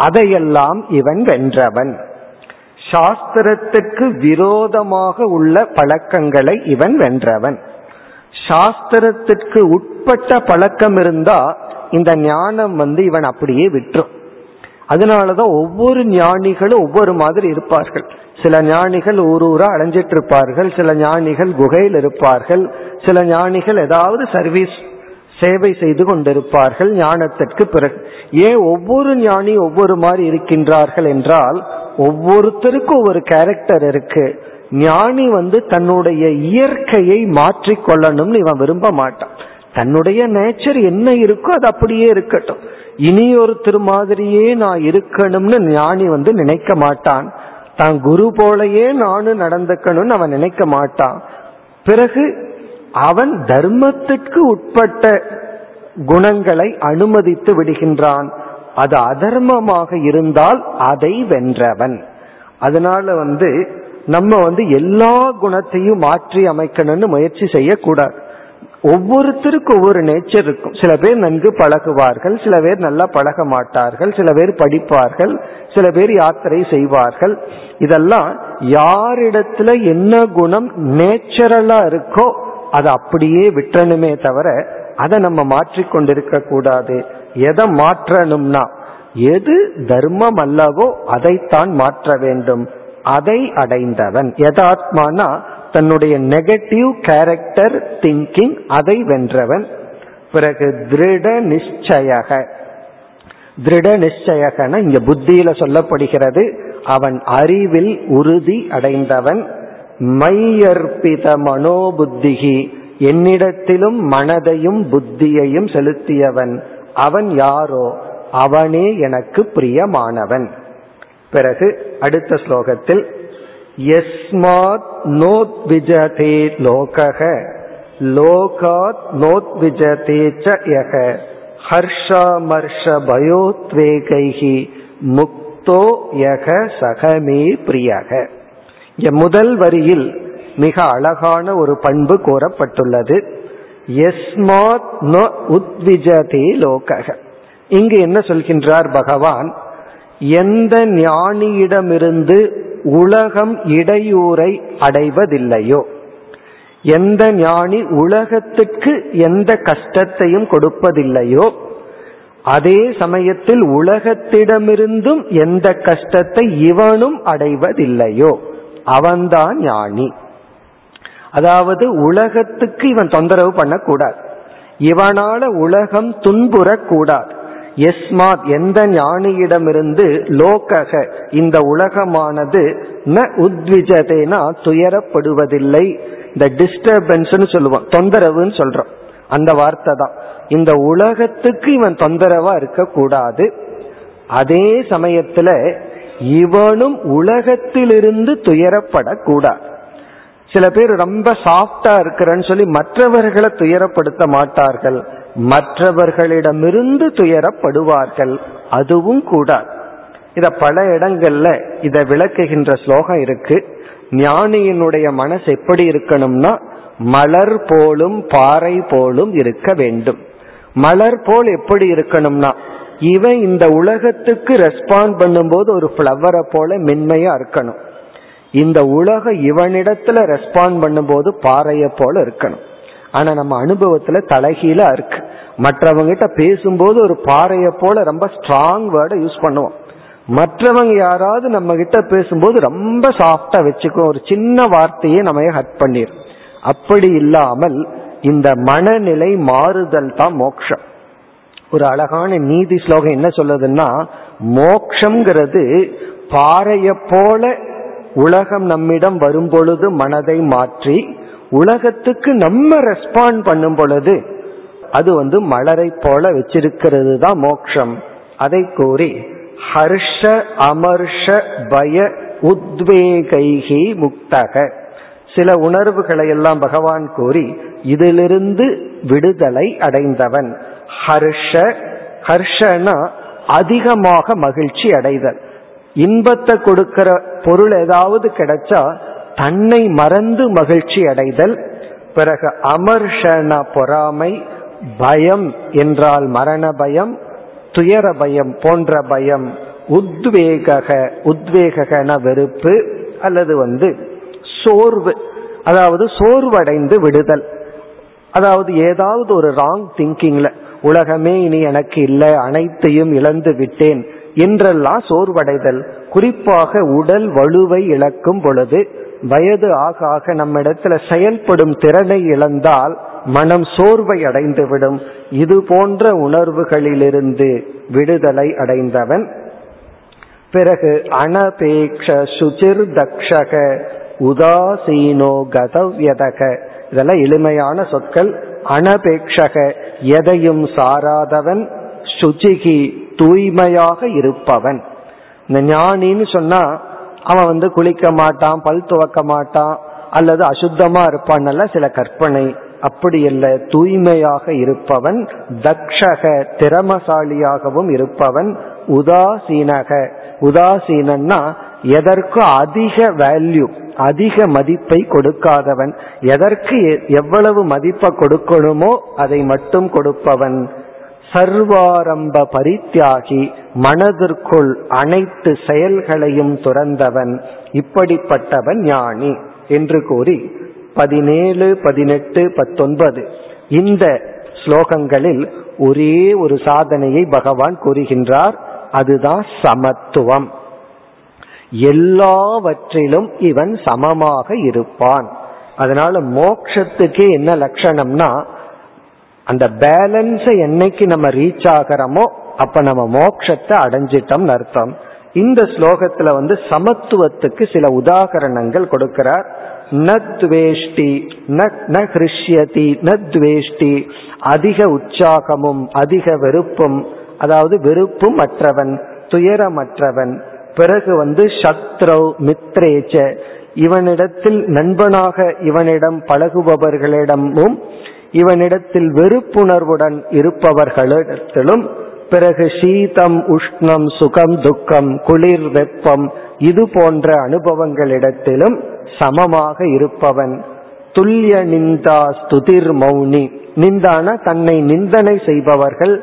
அதையெல்லாம் இவன் வென்றவன். சாஸ்திரத்துக்கு விரோதமாக உள்ள பழக்கங்களை இவன் வென்றவன். சாஸ்திரத்துக்கு உட்பட்ட பழக்கம் இருந்தா இந்த ஞானம் இவன் அப்படியே விட்டுரும். அதனாலதான் ஒவ்வொரு ஞானிகளும் ஒவ்வொரு மாதிரி இருப்பார்கள். சில ஞானிகள் ஊர் ஊரா அலைஞ்சிட்டு இருப்பார்கள், சில ஞானிகள் குகையில் இருப்பார்கள், சில ஞானிகள் ஏதாவது சர்வீஸ் சேவை செய்து கொண்டிருப்பார்கள் ஞானத்திற்கு பிறகு. ஏன் ஒவ்வொரு ஞானி ஒவ்வொரு மாதிரி இருக்கின்றார்கள் என்றால், ஒவ்வொருத்தருக்கும் ஒரு கேரக்டர் இருக்கு. ஞானி தன்னுடைய இயற்கையை மாற்றிக்கொள்ளணும்னு இவன் விரும்ப மாட்டான். தன்னுடைய நேச்சர் என்ன இருக்கோ அது அப்படியே இருக்கட்டும், இனியொருத்தர் மாதிரியே நான் இருக்கணும்னு ஞானி நினைக்க மாட்டான். தான் குரு போலயே நானும் நடந்துக்கணும்னு அவன் நினைக்க மாட்டான். பிறகு அவன் தர்மத்திற்கு உட்பட்ட குணங்களை அனுமதித்து விடுகின்றான். அது அதர்மமாக இருந்தால் அதை வென்றவன். அதனால நம்ம எல்லா குணத்தையும் மாற்றி அமைக்கணும்னு முயற்சி செய்யக்கூடாது. ஒவ்வொருத்தருக்கும் ஒவ்வொரு நேச்சர் இருக்கும். சில பேர் நன்கு பழகுவார்கள், சில பேர் நல்லா பழக மாட்டார்கள், சில பேர் படிப்பார்கள், சில பேர் யாத்திரை செய்வார்கள். இதெல்லாம் யாரிடத்துல என்ன குணம் நேச்சுரலா இருக்கோ அதை அப்படியே விட்டணுமே தவிர அதை நம்ம மாற்றிக்கொண்டிருக்க கூடாது. எதை மாற்றணும்னா எது தர்மம் அல்லவோ அதைத்தான் மாற்ற வேண்டும். அதை அடைந்தவன் யதாத்மானா தன்னுடைய நெகட்டிவ் கேரக்டர் திங்கிங் அதை வென்றவன். பிறகு திருட நிச்சயக, திருட நிச்சயகன இங்க புத்தியில சொல்லப்படுகிறது, அவன் அறிவில் உறுதி அடைந்தவன். மையர்பித மனோபுத்திகி, என்னிடத்திலும் மனதையும் புத்தியையும் செலுத்தியவன். அவன் யாரோ அவனே எனக்கு பிரியமானவன். பிறகு அடுத்த ஸ்லோகத்தில் யஸ்மாத் நோத்விஜதே லோகஹ லோகாத் நோத்விஜதே சயஹ ஹர்ஷாமர்ஷ பயோத்வேகைஹி முக்தோ யஹ சகமே பிரியஹ. முதல் வரியில் மிக அழகான ஒரு பண்பு கோரப்பட்டுள்ளது. யஸ்மாத் ந உத்விஜதே லோகஹ. இங்கு என்ன சொல்கின்றார் பகவான்? எந்த ஞானியிடமிருந்து உலகம் இடையூரை அடைவதில்லையோ, எந்த ஞானி உலகத்துக்கு எந்த கஷ்டத்தையும் கொடுப்பதில்லையோ, அதே சமயத்தில் உலகத்திடமிருந்தும் எந்த கஷ்டத்தை இவனும் அடைவதில்லையோ அவன்தான் ஞானி. அதாவது உலகத்துக்கு இவன் தொந்தரவு பண்ணக்கூடாது, இவனால உலகம் துன்புறக்கூடாது. எஸ்மாத் எந்த ஞானியிடமிருந்து லோகக இந்த உலகமானது ந உத்விஜதேனா துயரப்படுவதில்லை. இந்த டிஸ்டர்பன்ஸ்னு சொல்லுவான், தொந்தரவுன்னு சொல்றோம், அந்த வார்த்தை தான். இந்த உலகத்துக்கு இவன் தொந்தரவா இருக்க கூடாது, அதே சமயத்துல இவனும் உலகத்திலிருந்து துயரப்படக்கூடாது. சில பேர் ரொம்ப சாஃப்டா இருக்கிறன்னு சொல்லி மற்றவர்களை துயரப்படுத்த மாட்டார்கள், மற்றவர்களிடமிருந்து துயரப்படுவார்கள், அதுவும் கூடாது. இத பல இடங்கள்ல இதை விளக்குகின்ற ஸ்லோகம் இருக்கு. ஞானியினுடைய மனசு எப்படி இருக்கணும்னா மலர் போலும் பாறை போலும் இருக்க வேண்டும். மலர் போல் எப்படி இருக்கணும்னா இவன் இந்த உலகத்துக்கு ரெஸ்பாண்ட் பண்ணும்போது ஒரு ஃப்ளவரை போல மென்மையா இருக்கணும், இந்த உலகம் இவனிடத்துல ரெஸ்பாண்ட் பண்ணும்போது பாறைய போல இருக்கணும். ஆனா நம்ம அனுபவத்துல தலைகீழா இருக்கு. மற்றவங்கிட்ட பேசும்போது ஒரு பாறைய போல ரொம்ப ஸ்ட்ராங் வேர்டை யூஸ் பண்ணுவோம், மற்றவங்க யாராவது நம்ம கிட்ட பேசும்போது ரொம்ப சாஃப்டா வச்சுக்கோ, ஒரு சின்ன வார்த்தையே நம்ம ஹர்ட் பண்ணிடும். அப்படி இல்லாமல் இந்த மனநிலை மாறுதல் தான் மோட்சம். ஒரு அழகான நீதி ஸ்லோகம் என்ன சொல்லுதுன்னா, மோட்சம்ங்கிறது பாறைய போல உலகம் நம்மிடம் வரும் பொழுது மனதை மாற்றி உலகத்துக்கு நம்ம ரெஸ்பாண்ட் பண்ணும் பொழுது அது மலரை போல வச்சிருக்கிறது தான் மோட்சம். அதை கூறி ஹர்ஷ அமர்ஷ பய உத்வேகைகி முக்தக, சில உணர்வுகளை எல்லாம் பகவான் கூறி இதிலிருந்து விடுதலை அடைந்தவன். ஹர்ஷ, ஹர்ஷனா அதிகமாக மகிழ்ச்சி அடைதல். இன்பத்தை கொடுக்கிற பொருள் ஏதாவது கிடைச்சா தன்னை மறந்து மகிழ்ச்சி அடைதல். பிறகு அமர்ஷன பொறாமை, பயம் என்றால் மரண பயம், துயர பயம் போன்ற பயம், உத்வேகக, உத்வேகன வெறுப்பு அல்லது சோர்வு, அதாவது சோர்வடைந்து விடுதல், அதாவது ஏதாவது ஒரு ராங் திங்கிங்ல உலகமே இனி எனக்கு இல்லை, அனைத்தையும் இழந்து விட்டேன் என்றெல்லாம் சோர்வடைதல். குறிப்பாக உடல் வலுவை இழக்கும் பொழுது, வயது ஆக ஆக நம்ம இடத்துல செயல்படும் திறனை இழந்தால் மனம் சோர்வை அடைந்து விடும். இது போன்ற உணர்வுகளிலிருந்து விடுதலை அடைந்தவன் பிறகு அனபேக்ஷ சுச்சிர் தக்ஷக உதாசீனோ கதவ்யதக, இதெல்லாம் எளிமையான சொற்கள். அனபேக்ஷக எதையும் சாராதவன், சுச்சிகி தூய்மையாக இருப்பவன். இந்த ஞானின்னு சொன்னா அவன் குளிக்க மாட்டான், பல் துவக்க மாட்டான், அல்லது அசுத்தமா இருப்பான், சில கற்பனை. அப்படி அல்ல, தூய்மையாக இருப்பவன், தக்ஷக திறமசாலியாகவும் இருப்பவன், உதாசீனக, உதாசீனா எதற்கு அதிக வேல்யூ, அதிக மதிப்பை கொடுக்காதவன், எதற்கு எவ்வளவு மதிப்பை கொடுக்கணுமோ அதை மட்டும் கொடுப்பவன், சர்வாரம்ப பரித்தியாகி மனதிற்குள் அனைத்து செயல்களையும் துறந்தவன். இப்படிப்பட்டவன் ஞானி என்று கூறி 17, 18, 19 இந்த ஸ்லோகங்களில் ஒரே ஒரு சாதனையை பகவான் கூறுகின்றார், அதுதான் சமத்துவம். எல்லாவற்றிலும் இவன் சமமாக இருப்பான். அதனால மோட்சத்துக்கு என்ன லட்சணம்னா, அந்த பேலன்ஸை என்னைக்கு நம்ம ரீச் ஆகிறோமோ அப்ப நம்ம மோட்சத்தை அடைஞ்சிட்டோம்னு அர்த்தம். இந்த ஸ்லோகத்துல சமத்துவத்துக்கு சில உதாகரணங்கள் கொடுக்கிறார். நத்வேஷ்டி நஹ்ருஷ்யதி நத்வேஷ்டி, அதிக உற்சாகமும் அதிக வெறுப்பும், அதாவது வெறுப்பும் அற்றவன், துயரமற்றவன். பிறகு சத்ரௌ மித்ரேச்ச, இவனிடத்தில் நண்பனாக இவனிடம் பழகுபவர்களிடமும் இவனிடத்தில் வெறுப்புணர்வுடன் இருப்பவர்களிடத்திலும், பிறகு சீதம் உஷ்ணம் சுகம் துக்கம் குளிர் வெப்பம் இது போன்ற அனுபவங்களிடத்திலும் சமமாக இருப்பவன். துல்லிய நிந்தா ஸ்துதிர் மௌனி, நிந்தான தன்னை நிந்தனை செய்பவர்கள்,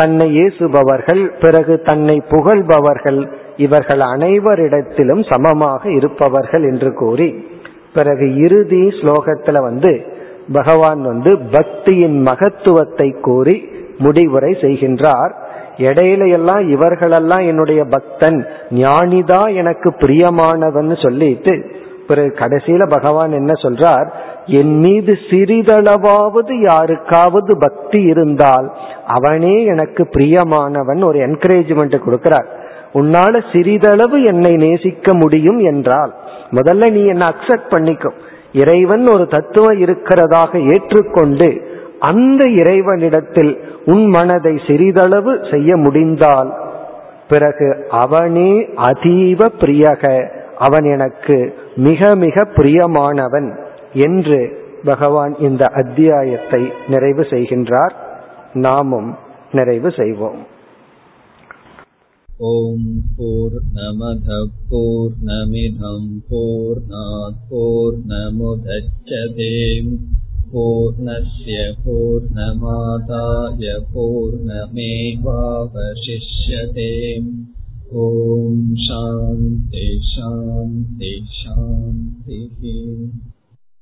தன்னை ஏசுபவர்கள், பிறகு தன்னை புகழ்பவர்கள், இவர்கள் அனைவரிடத்திலும் சமமாக இருப்பவர்கள் என்று கூறி பிறகு இறுதி ஸ்லோகத்துல பகவான் பக்தியின் மகத்துவத்தை கூறி முடிவுரை செய்கின்றார். இடையில எல்லாம் இவர்களெல்லாம் என்னுடைய பக்தன், ஞானிதா எனக்கு பிரியமானவன் சொல்லிட்டு பிறகு கடைசியில பகவான் என்ன சொல்றார், என் மீது சிறிதளவாவது யாருக்காவது பக்தி இருந்தால் அவனே எனக்கு பிரியமானவன். ஒரு என்கரேஜ்மெண்ட் கொடுக்கிறார். உன்னால சிறிதளவு என்னை நேசிக்க முடியும் என்றால் முதல்ல நீ என்னை அக்செப்ட் பண்ணிக்கும், இறைவன் ஒரு தத்துவம் இருக்கிறதாக ஏற்றுக்கொண்டு அந்த இறைவனிடத்தில் உன் மனதை சிறிதளவு செய்ய முடிந்தால் பிறகு அவனே அதீவ பிரியக, அவன் எனக்கு மிக மிக பிரியமானவன் என்று பகவான் இந்த அத்தியாயத்தை நிறைவு செய்கின்றார். நாமும் நிறைவு செய்வோம். ஓம் பூர்ணமத பூர்ணமிதம் பூர்ணாத் பூர்ணமுதச்யதே பூர்ணஸ்ய பூர்ணமாதாய பூர்ணமேவாவசிஷ்யதே. ஓம் சாந்தி சாந்தி சாந்தி.